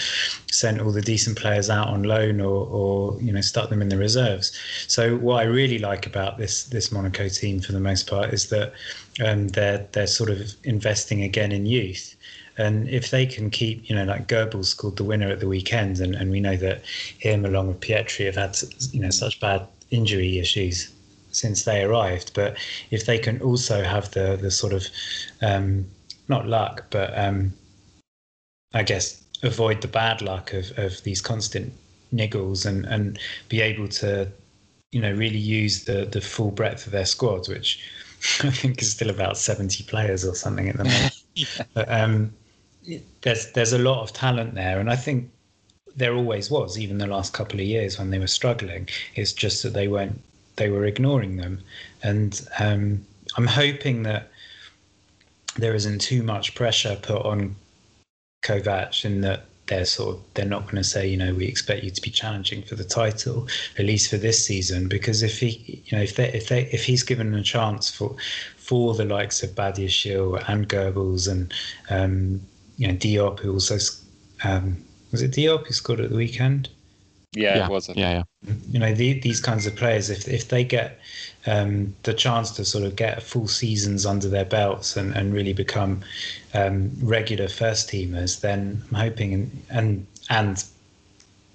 sent all the decent players out on loan or, or, you know, stuck them in the reserves. So what I really like about this this Monaco team for the most part is that um, they're they're sort of investing again in youth. And if they can keep, you know, like Goebbels scored the winner at the weekend, and, and we know that him along with Pietri have had, you know, such bad injury issues since they arrived. But if they can also have the the sort of um, not luck, but um, I guess. avoid the bad luck of, of these constant niggles and, and be able to, you know, really use the, the full breadth of their squad, which I think is still about seventy players or something at the moment. Yeah. But um, there's there's a lot of talent there, and I think there always was, even the last couple of years when they were struggling. It's just that they weren't they were ignoring them, and um, I'm hoping that there isn't too much pressure put on Kovac, in that they're sort of, they're not going to say, you know, we expect you to be challenging for the title, at least for this season, because if he, you know, if they, if they, if he's given a chance for, for the likes of Badiashile and Goebbels and, um, you know, Diop, who also, um, was it Diop who scored at the weekend? Yeah, yeah, it was. Yeah, yeah. You know, the, these kinds of players, if if they get um, the chance to sort of get full seasons under their belts and, and really become um, regular first teamers, then I'm hoping and, and and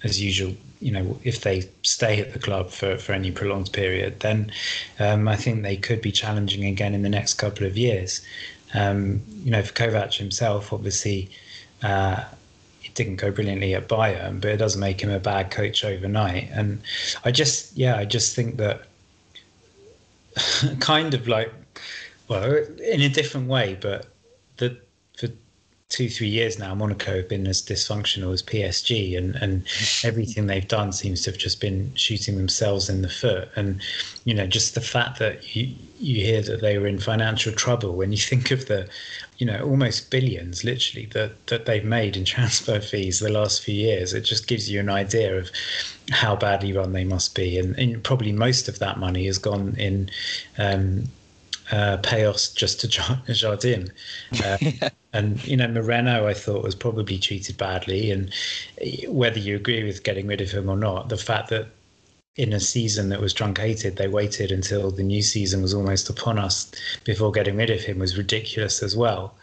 as usual, you know, if they stay at the club for, for any prolonged period, then um, I think they could be challenging again in the next couple of years. Um, you know, for Kovac himself, obviously. Uh, didn't go brilliantly at Bayern, but it doesn't make him a bad coach overnight. And I just, yeah, I just think that kind of like, well, in a different way, but the, for two, three years now, Monaco have been as dysfunctional as P S G, and, and everything they've done seems to have just been shooting themselves in the foot. And, you know, just the fact that you, you hear that they were in financial trouble, when you think of the, you know, almost billions, literally, that, that they've made in transfer fees the last few years, it just gives you an idea of how badly run they must be. And, and probably most of that money has gone in um, uh, payoffs just to Jardim. Uh, and, you know, Moreno, I thought, was probably treated badly. And whether you agree with getting rid of him or not, the fact that in a season that was truncated, they waited until the new season was almost upon us before getting rid of him was ridiculous as well.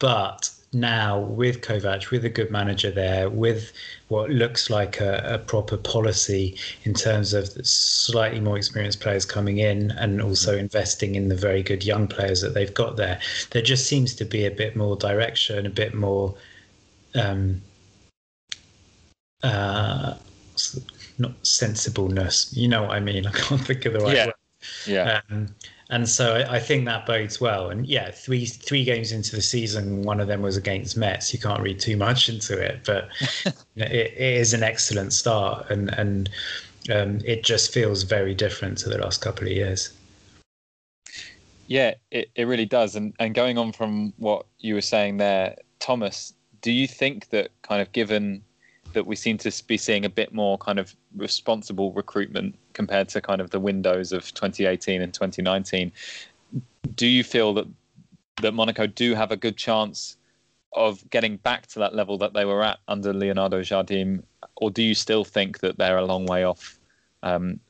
But now with Kovac, with a good manager there, with what looks like a, a proper policy in terms of slightly more experienced players coming in and also investing in the very good young players that they've got there, there just seems to be a bit more direction, a bit more... Um, uh, not sensibleness, you know what I mean? I can't think of the right yeah. word. Yeah. Um, and so I, I think that bodes well. And yeah, three three games into the season, one of them was against Metz. You can't read too much into it, but you know, it, it is an excellent start, and and um, it just feels very different to the last couple of years. Yeah, it, it really does. And and going on from what you were saying there, Thomas, do you think that kind of given that we seem to be seeing a bit more kind of responsible recruitment compared to kind of the windows of twenty eighteen and twenty nineteen. Do you feel that that Monaco do have a good chance of getting back to that level that they were at under Leonardo Jardim, or do you still think that they're a long way off um,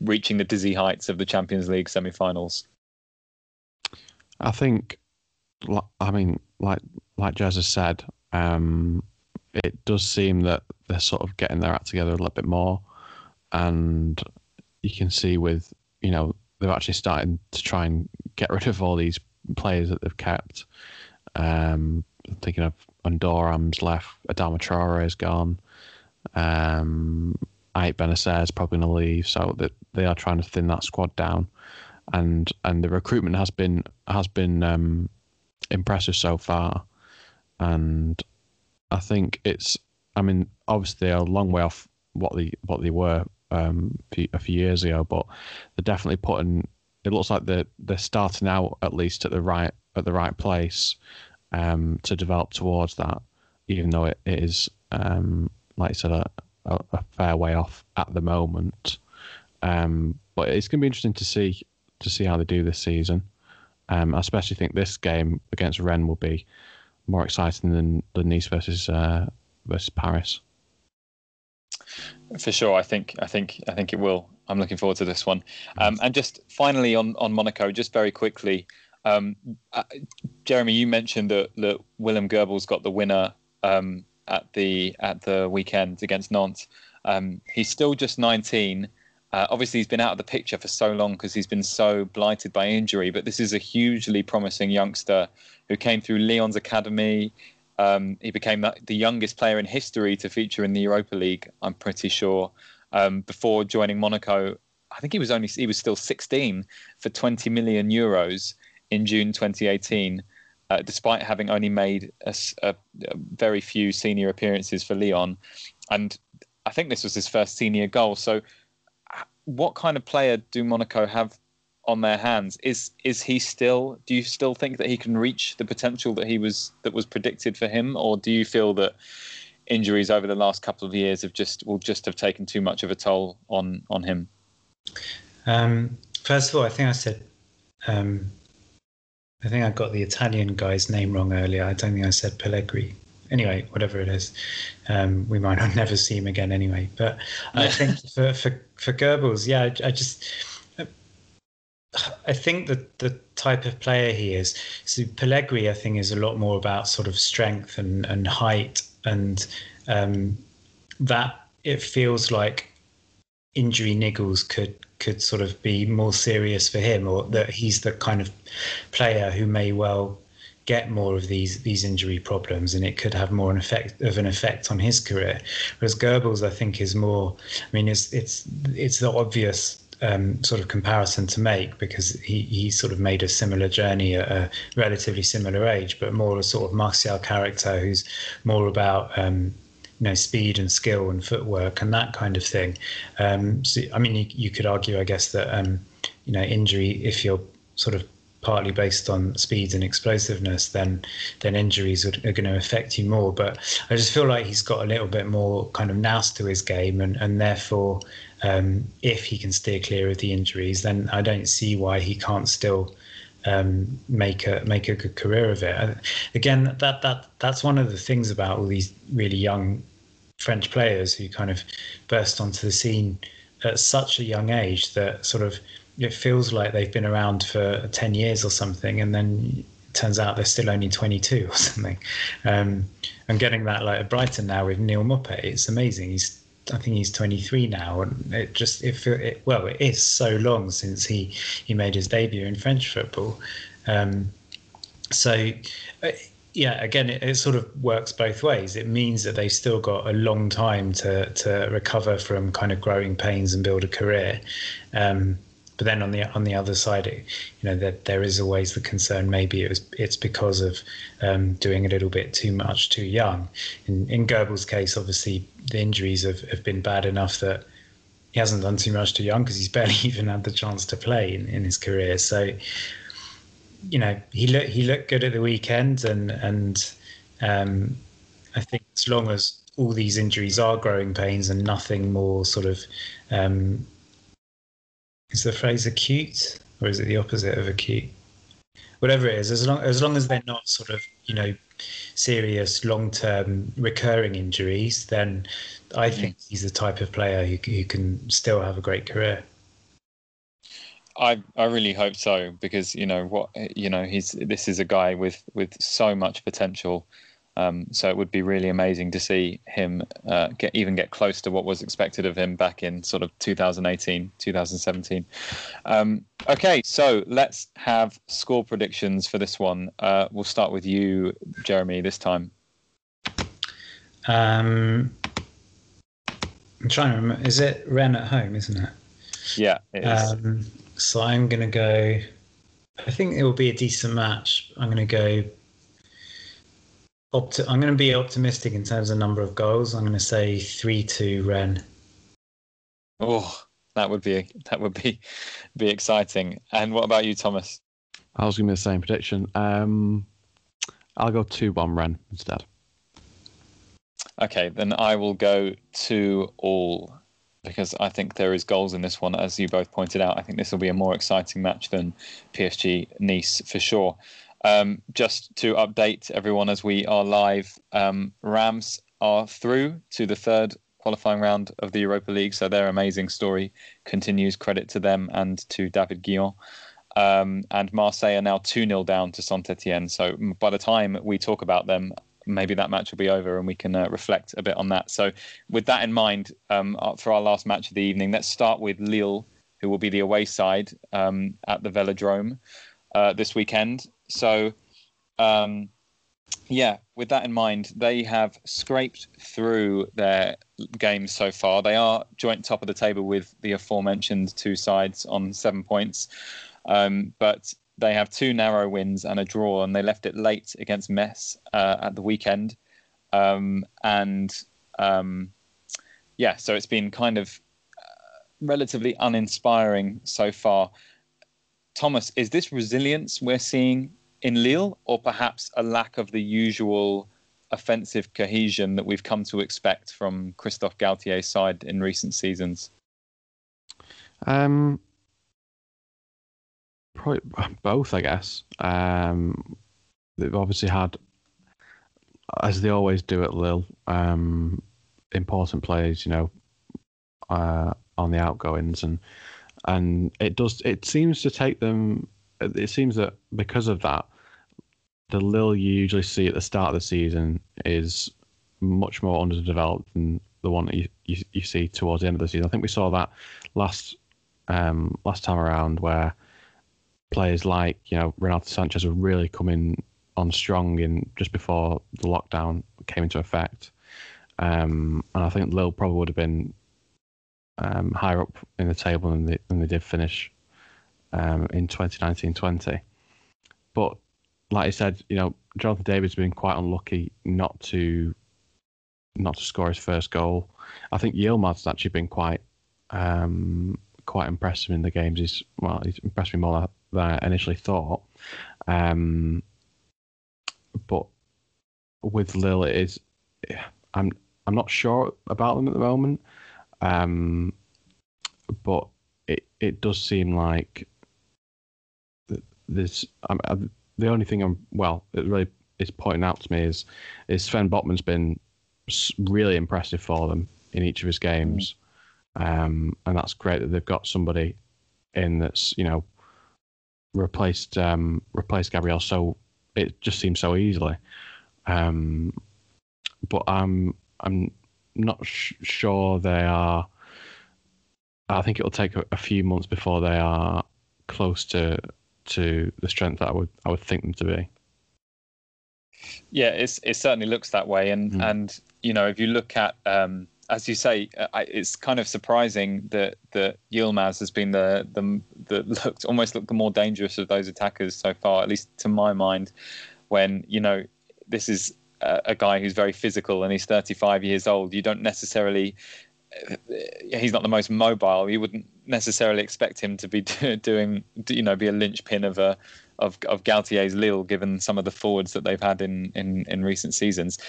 reaching the dizzy heights of the Champions League semi-finals? I think, I mean, like like Jez has said, um, it does seem that they're sort of getting their act together a little bit more, and you can see with, you know, they're actually starting to try and get rid of all these players that they've kept. Um, I'm thinking of Andoram's left, Adama Traore's gone, um, Ait Benacer's probably going to leave, so that they are trying to thin that squad down, and and the recruitment has been has been um, impressive so far, and I think it's, I mean, obviously they're a long way off what they what they were um, a few years ago, but they're definitely putting. It looks like they're they're starting out at least at the right at the right place um, to develop towards that. Even though it, it is, um, like I said, a, a fair way off at the moment. Um, but it's going to be interesting to see to see how they do this season. Um, I especially think this game against Rennes will be more exciting than, than Nice versus uh, versus Paris. For sure, I think I think I think it will. I'm looking forward to this one. Um, and just finally on, on Monaco, just very quickly, um, uh, Jeremy, you mentioned that, that Willem Goebbels got the winner um, at the at the weekend against Nantes. Um, he's still just nineteen. Uh, obviously, he's been out of the picture for so long because he's been so blighted by injury. But this is a hugely promising youngster who came through Lyon's academy. Um, he became the youngest player in history to feature in the Europa League, I'm pretty sure, um, before joining Monaco. I think he was only he was still sixteen for twenty million euros in June twenty eighteen, uh, despite having only made a, a, a very few senior appearances for Lyon. And I think this was his first senior goal. So what kind of player do Monaco have on their hands? Is is he still? Do you still think that he can reach the potential that he was that was predicted for him, or do you feel that injuries over the last couple of years have just will just have taken too much of a toll on on him? Um, first of all, I think I said, um, I think I got the Italian guy's name wrong earlier. I don't think I said Pellegrini. Anyway, whatever it is, um, we might not never see him again anyway. But I think for for, for Goebbels, yeah, I, I just, I think that the type of player he is. So Pellegrini, I think, is a lot more about sort of strength and, and height, and um, that it feels like injury niggles could could sort of be more serious for him, or that he's the kind of player who may well get more of these these injury problems, and it could have more an effect of an effect on his career. Whereas Goebbels, I think, is more. I mean, it's it's it's the obvious um, sort of comparison to make, because he he sort of made a similar journey at a relatively similar age, but more a sort of Martial character who's more about um, you know, speed and skill and footwork and that kind of thing. Um, so I mean, you, you could argue, I guess, that um, you know, injury, if you're sort of partly based on speed and explosiveness, then then injuries are, are going to affect you more. But I just feel like he's got a little bit more kind of nous to his game, and, and therefore, um, if he can steer clear of the injuries, then I don't see why he can't still um, make a make a good career of it. Again, that that that's one of the things about all these really young French players who kind of burst onto the scene at such a young age, that sort of it feels like they've been around for ten years or something, and then it turns out they're still only twenty-two or something. Um, I'm getting that like at Brighton now with Neal Maupay. It's amazing. He's, I think he's twenty-three now, and it just, it, it well, it is so long since he, he made his debut in French football. Um, so, uh, yeah, again, it, it sort of works both ways. It means that they've still got a long time to, to recover from kind of growing pains and build a career. Um, But then on the on the other side, it, you know, that there is always the concern maybe it was it's because of um, doing a little bit too much too young. In, in Goebbels' case, obviously the injuries have, have been bad enough that he hasn't done too much too young, because he's barely even had the chance to play in, in his career. So, you know, he looked he looked good at the weekend, and and um, I think as long as all these injuries are growing pains and nothing more sort of. Um, Is the phrase acute, or is it the opposite of acute? Whatever it is, as long as long as they're not sort of, you know, serious, long-term, recurring injuries, then I think he's the type of player who, who can still have a great career. I I really hope so, because you know what you know he's this is a guy with with so much potential. Um, so it would be really amazing to see him uh, get even get close to what was expected of him back in sort of two thousand eighteen, two thousand seventeen. Um, okay, so let's have score predictions for this one. Uh, we'll start with you, Jeremy, this time. Um, I'm trying to remember. Is it Rennes at home, isn't it? Yeah, it is. Um, so I'm going to go... I think it will be a decent match. I'm going to go... Opti- I'm going to be optimistic in terms of number of goals. I'm going to say three two Rennes. Oh, that would be that would be be exciting. And what about you, Thomas? I was going to be the same prediction. Um, I'll go two one Rennes instead. Okay, then I will go two all, because I think there is goals in this one, as you both pointed out. I think this will be a more exciting match than P S G Nice for sure. Um, just to update everyone as we are live, um, Rams are through to the third qualifying round of the Europa League, so their amazing story continues. Credit to them and to David Guillon. Um, and Marseille are now two nil down to Saint-Étienne, so by the time we talk about them, maybe that match will be over and we can uh, reflect a bit on that. So with that in mind, um, for our last match of the evening, let's start with Lille, who will be the away side um, at the Velodrome uh, this weekend. So, um, yeah, with that in mind, they have scraped through their games so far. They are joint top of the table with the aforementioned two sides on seven points. Um, but they have two narrow wins and a draw, and they left it late against Metz uh, at the weekend. Um, and, um, yeah, so it's been kind of uh, relatively uninspiring so far. Thomas, is this resilience we're seeing in Lille, or perhaps a lack of the usual offensive cohesion that we've come to expect from Christophe Galtier's side in recent seasons? Um, probably both, I guess. Um, they've obviously had, as they always do at Lille, um, important players, you know, uh, on the outgoings, and and it does. It seems to take them. It seems that because of that, the Lille you usually see at the start of the season is much more underdeveloped than the one that you, you, you see towards the end of the season. I think we saw that last um, last time around, where players like, you know, Renato Sanchez were really coming on strong in just before the lockdown came into effect. Um, and I think Lille probably would have been um, higher up in the table than they, than they did finish um, in twenty nineteen twenty. But like I said, you know, Jonathan David's been quite unlucky not to not to score his first goal. I think Yilmaz has actually been quite um, quite impressive in the games. He's well, he's impressed me more than I initially thought. Um, but with Lille, it is I'm I'm not sure about them at the moment. Um, but it it does seem like there's. I'm, I'm, The only thing I'm well, it really is pointing out to me is, is Sven Botman's been really impressive for them in each of his games, um, and that's great that they've got somebody in that's, you know, replaced um, replaced Gabriel. So it just seems so easily, um, but I'm I'm not sh- sure they are. I think it'll take a, a few months before they are close to. to the strength that I would I would think them to be. Yeah, it's, it certainly looks that way. And, mm. and you know, if you look at, um, as you say, I, it's kind of surprising that, that Yilmaz has been the, the, the looked, almost looked the more dangerous of those attackers so far, at least to my mind, when, you know, this is a, a guy who's very physical and he's thirty-five years old. You don't necessarily... He's not the most mobile. You wouldn't necessarily expect him to be doing, you know, be a linchpin of a of, of Galtier's Lille, given some of the forwards that they've had in, in, in recent seasons.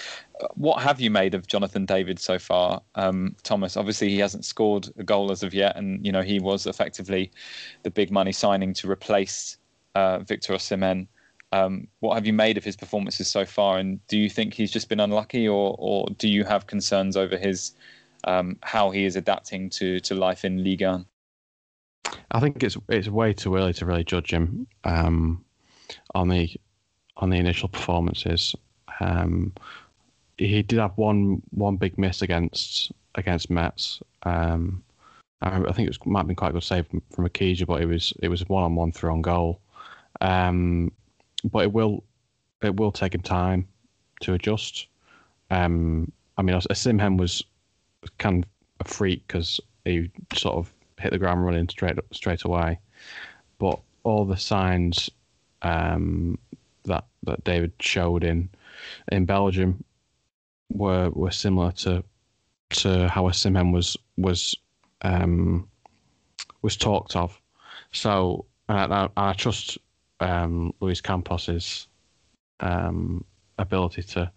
What have you made of Jonathan David so far, um, Thomas? Obviously, he hasn't scored a goal as of yet, and you know he was effectively the big money signing to replace uh, Victor Osimhen. Um, what have you made of his performances so far, and do you think he's just been unlucky, or or do you have concerns over his? Um, how he is adapting to, to life in Ligue one. I think it's it's way too early to really judge him um, on the on the initial performances. Um, he did have one one big miss against against Metz. Um, I, remember, I think it was, might have been quite a good save from, from Oukidja, but it was it was one on one through on goal. Um, but it will it will take him time to adjust. Um, I mean, Osimhen was. Kind of a freak because he sort of hit the ground running straight straight away, but all the signs um, that that David showed in in Belgium were were similar to to how Osimhen was was um, was talked of. So and I, I trust um, Luis Campos's um, ability to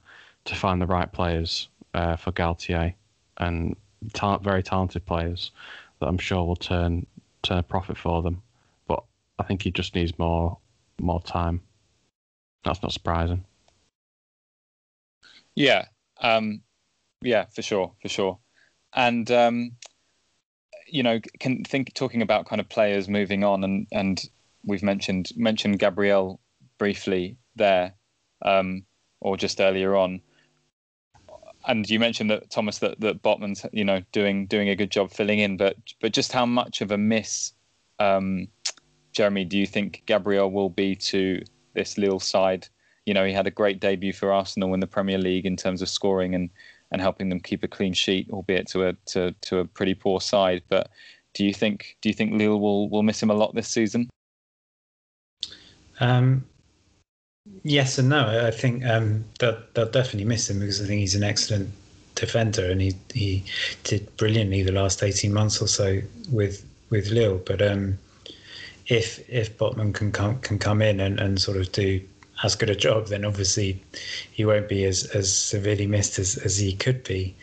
to find the right players uh, for Galtier. And ta- very talented players that I'm sure will turn turn a profit for them. But I think he just needs more more time. That's not surprising. Yeah, um, yeah, for sure, for sure. And um, you know, can think talking about kind of players moving on, and, and we've mentioned mentioned Gabriel briefly there, um, or just earlier on. And you mentioned that, Thomas, that, that Botman's, you know, doing doing a good job filling in, but but just how much of a miss, um, Jeremy, do you think Gabriel will be to this Lille side? You know, he had a great debut for Arsenal in the Premier League in terms of scoring and, and helping them keep a clean sheet, albeit to a to, to a pretty poor side. But do you think do you think Lille will, will miss him a lot this season? Um. Yes and no. I think um, they'll, they'll definitely miss him because I think he's an excellent defender and he, he did brilliantly the last eighteen months or so with with Lille. But um, if if Botman can come can come in and, and sort of do as good a job, then obviously he won't be as, as severely missed as, as he could be.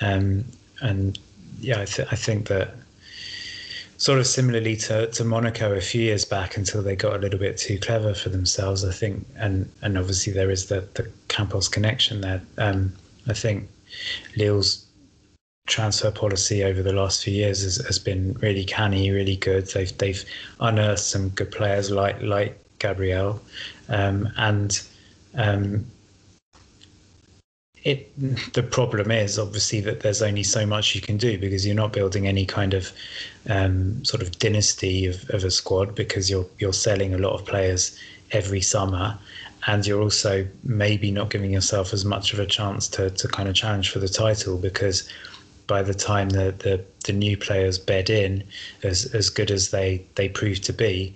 Um, and yeah, I, th- I think that sort of similarly to, to Monaco a few years back, until they got a little bit too clever for themselves, I think. And, and obviously there is the, the Campos connection there. Um, I think Lille's transfer policy over the last few years has, has been really canny, really good. They've they've unearthed some good players like like Gabriel, um, and um, it. The problem is obviously that there's only so much you can do, because you're not building any kind of um, sort of dynasty of, of a squad, because you're you're selling a lot of players every summer. And you're also maybe not giving yourself as much of a chance to, to kind of challenge for the title, because by the time the, the, the new players bed in, as as good as they, they prove to be,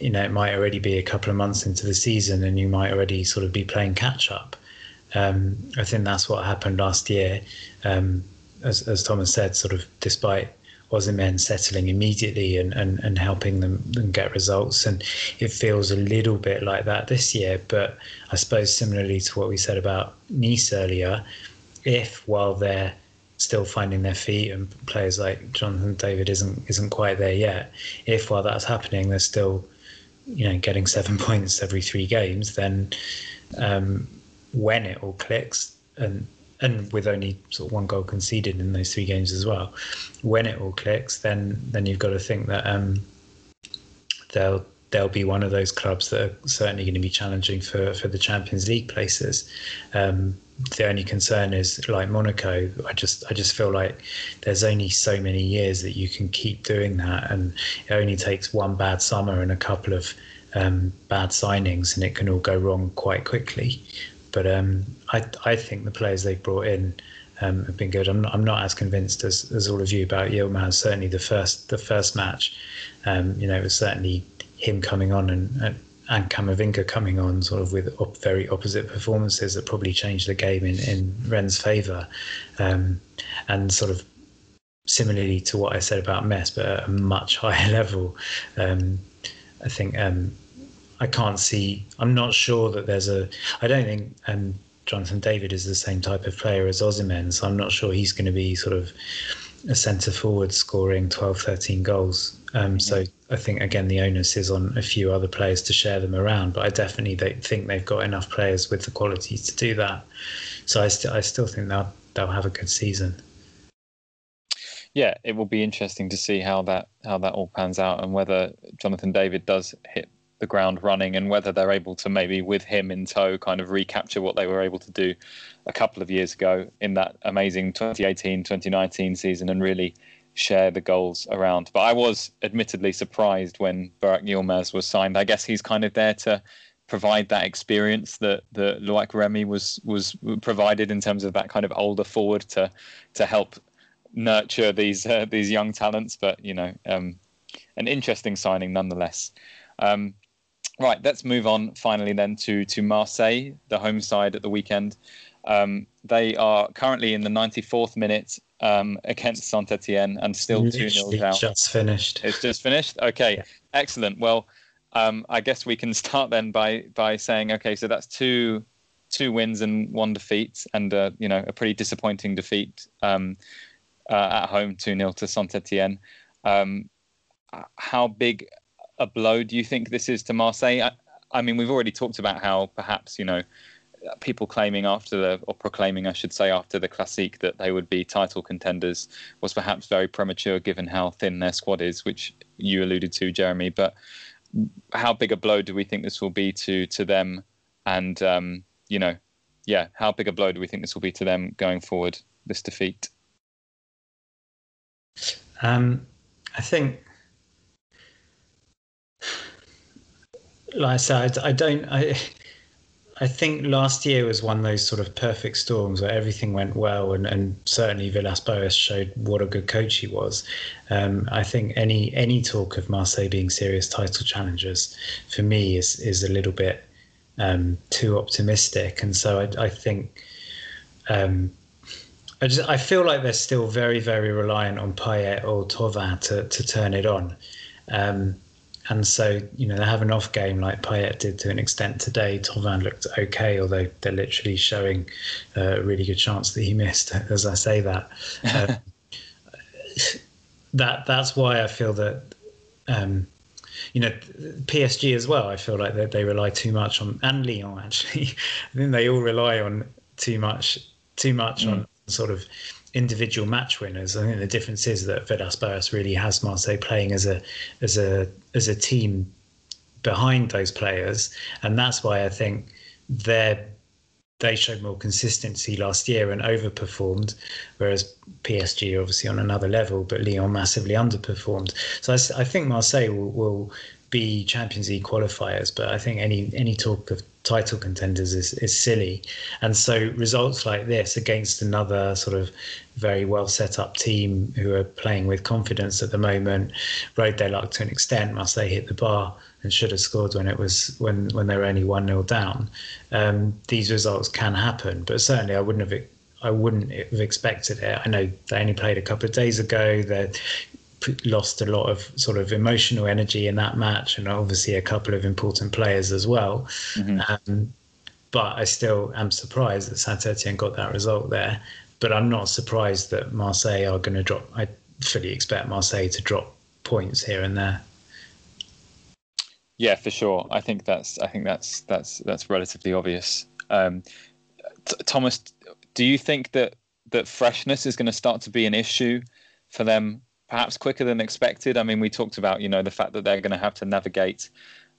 you know, it might already be a couple of months into the season and you might already sort of be playing catch up. Um, I think that's what happened last year. Um, as, as Thomas said, sort of despite Osimhen settling immediately and, and, and helping them, them get results. And it feels a little bit like that this year. But I suppose similarly to what we said about Nice earlier, if while they're still finding their feet and players like Jonathan David isn't isn't quite there yet, if while that's happening they're still, you know, getting seven points every three games, then um, when it all clicks and and with only sort of one goal conceded in those three games as well, when it all clicks, then then you've got to think that um, they'll they'll be one of those clubs that are certainly going to be challenging for, for the Champions League places. Um, the only concern is, like Monaco, I just I just feel like there's only so many years that you can keep doing that, and it only takes one bad summer and a couple of um, bad signings, and it can all go wrong quite quickly. But um, I, I think the players they've brought in um, have been good. I'm not, I'm not as convinced as, as all of you about Yilmaz. Certainly the first the first match, um, you know, it was certainly him coming on and, and, and Camavinga coming on sort of with op- very opposite performances that probably changed the game in, in Rennes' favour. Um, and sort of similarly to what I said about Metz, but at a much higher level, um, I think... Um, I can't see, I'm not sure that there's a, I don't think um, Jonathan David is the same type of player as Osimhen, so I'm not sure he's going to be sort of a centre forward scoring twelve, thirteen goals. Um, mm-hmm. So I think, again, the onus is on a few other players to share them around, but I definitely think they've got enough players with the quality to do that. So I, st- I still think they'll, they'll have a good season. Yeah, it will be interesting to see how that how that all pans out, and whether Jonathan David does hit the ground running, and whether they're able to, maybe with him in tow, kind of recapture what they were able to do a couple of years ago in that amazing twenty eighteen twenty nineteen season, and really share the goals around. But I was admittedly surprised when Burak Yilmaz was signed. I guess he's kind of there to provide that experience that that Loïc Remy was was provided, in terms of that kind of older forward to to help nurture these uh, these young talents. But you know, um, an interesting signing nonetheless. Um, Right, let's move on finally then to, to Marseille, the home side at the weekend. Um, they are currently in the ninety-fourth minute um, against Saint-Étienne, and still two nil down. It's just finished. It's just finished? Okay, yeah. Excellent. Well, um, I guess we can start then by by saying, okay, so that's two two wins and one defeat, and uh, you know, a pretty disappointing defeat um, uh, at home, two nil to Saint-Étienne. Um, how big a blow do you think this is to Marseille? I, I mean, we've already talked about how perhaps, you know, people claiming after the, or proclaiming, I should say, after the Classique that they would be title contenders was perhaps very premature given how thin their squad is, which you alluded to, Jeremy. But how big a blow do we think this will be to, to them? And, um, you know, yeah, how big a blow do we think this will be to them going forward, this defeat? Um, I think... Like I said, I don't. I I think last year was one of those sort of perfect storms where everything went well, and, and certainly Villas-Boas showed what a good coach he was. Um, I think any any talk of Marseille being serious title challengers for me is is a little bit um, too optimistic, and so I, I think um, I just I feel like they're still very very reliant on Payet or Thauvin to to turn it on. Um, And so, you know, they have an off game like Payet did to an extent today. Thauvin looked okay, although they're literally showing a really good chance that he missed, as I say that. um, that that's why I feel that, um, you know, P S G as well, I feel like they, they rely too much on, and Lyon actually, I think they all rely on too much, too much mm. on sort of individual match winners. I think the difference is that Vidas Boas really has Marseille playing as a as a as a team behind those players, and that's why I think they they showed more consistency last year and overperformed, whereas P S G are obviously on another level, but Lyon massively underperformed. So I, I think Marseille will, will be Champions League qualifiers, but I think any any talk of title contenders is, is silly. And so results like this against another sort of very well set up team who are playing with confidence at the moment rode their luck to an extent. Marseille hit the bar and should have scored when it was when when they were only one nil down. Um, these results can happen, but certainly I wouldn't have I wouldn't have expected it. I know they only played a couple of days ago. They're lost a lot of sort of emotional energy in that match, and obviously a couple of important players as well. Mm-hmm. Um, but I still am surprised that Saint-Étienne got that result there. But I'm not surprised that Marseille are going to drop. I fully expect Marseille to drop points here and there. Yeah, for sure. I think that's. I think that's that's that's relatively obvious. Um, t- Thomas, do you think that that freshness is going to start to be an issue for them? Perhaps quicker than expected. I mean, we talked about, you know, the fact that they're going to have to navigate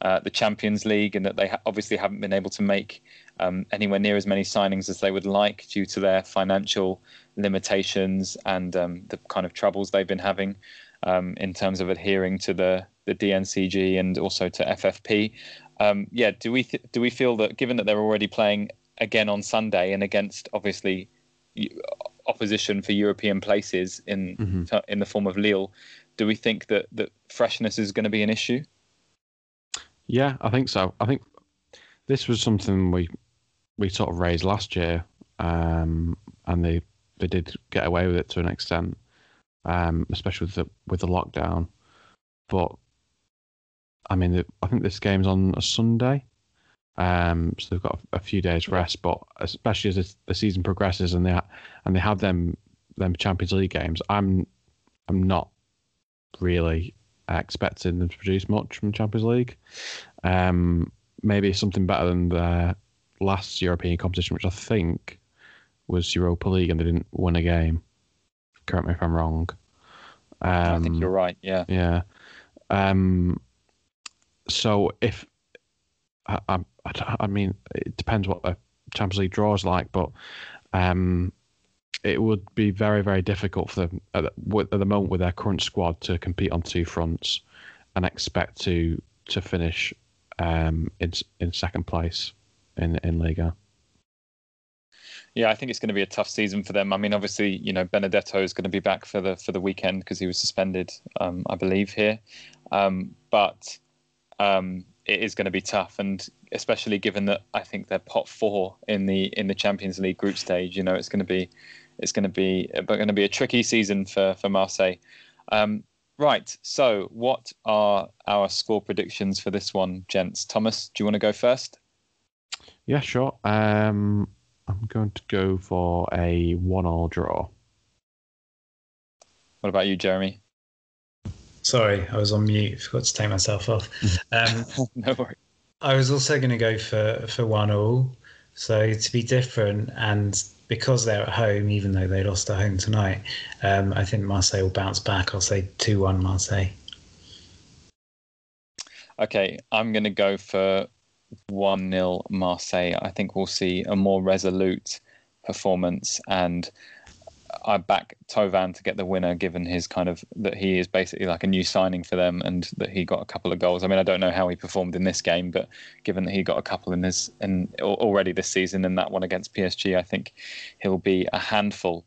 uh, the Champions League, and that they ha- obviously haven't been able to make um, anywhere near as many signings as they would like due to their financial limitations and um, the kind of troubles they've been having um, in terms of adhering to the, the D N C G and also to F F P. Um, yeah, do we th- do we feel that, given that they're already playing again on Sunday and against obviously You, opposition for European places in mm-hmm. t- in the form of Lille, do we think that, that freshness is going to be an issue? Yeah, I think so. I think this was something we we sort of raised last year, um, and they they did get away with it to an extent, um, especially with the with the lockdown. But I mean, the, I think this game's on a Sunday. Um, so they've got a few days rest, but especially as the season progresses and they ha- and they have them them Champions League games, I'm I'm not really expecting them to produce much from Champions League. Um, maybe something better than the last European competition, which I think was Europa League, and they didn't win a game. Correct me if I'm wrong. Um, I think you're right. Yeah. Yeah. Um, so if I, I, I mean, it depends what the Champions League draw is like, but um, it would be very, very difficult for them at the, at the moment with their current squad to compete on two fronts and expect to to finish um, in in second place in in Liga. Yeah, I think it's going to be a tough season for them. I mean, obviously, you know, Benedetto is going to be back for the for the weekend because he was suspended, um, I believe, here, um, but. Um, It is going to be tough, and especially given that I think they're pot four in the in the Champions League group stage. You know, it's going to be it's going to be going to be a tricky season for for Marseille. Um, right. So, what are our score predictions for this one, gents? Thomas, do you want to go first? Yeah, sure. Um, I'm going to go for a one-all draw. What about you, Jeremy? Sorry, I was on mute. Forgot to take myself off. Um, no worries. I was also going to go for, for one all. So to be different, and because they're at home, even though they lost at home tonight, um, I think Marseille will bounce back. I'll say two one Marseille. Okay, I'm going to go for one nil Marseille. I think we'll see a more resolute performance, and I back Thauvin to get the winner, given his kind of that he is basically like a new signing for them, and that he got a couple of goals. I mean, I don't know how he performed in this game, but given that he got a couple in this and already this season, and that one against P S G, I think he'll be a handful.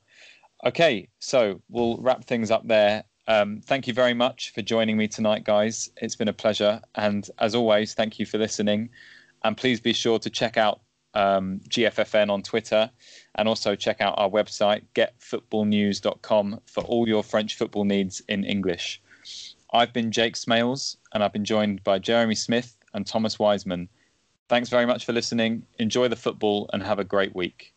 Okay, so we'll wrap things up there. Um, thank you very much for joining me tonight, guys. It's been a pleasure, and as always, thank you for listening. And please be sure to check out Um, G F F N on Twitter, and also check out our website get football news dot com for all your French football needs in English. I've been Jake Smales, and I've been joined by Jeremy Smith and Thomas Wiseman. Thanks very much for listening. Enjoy the football and have a great week.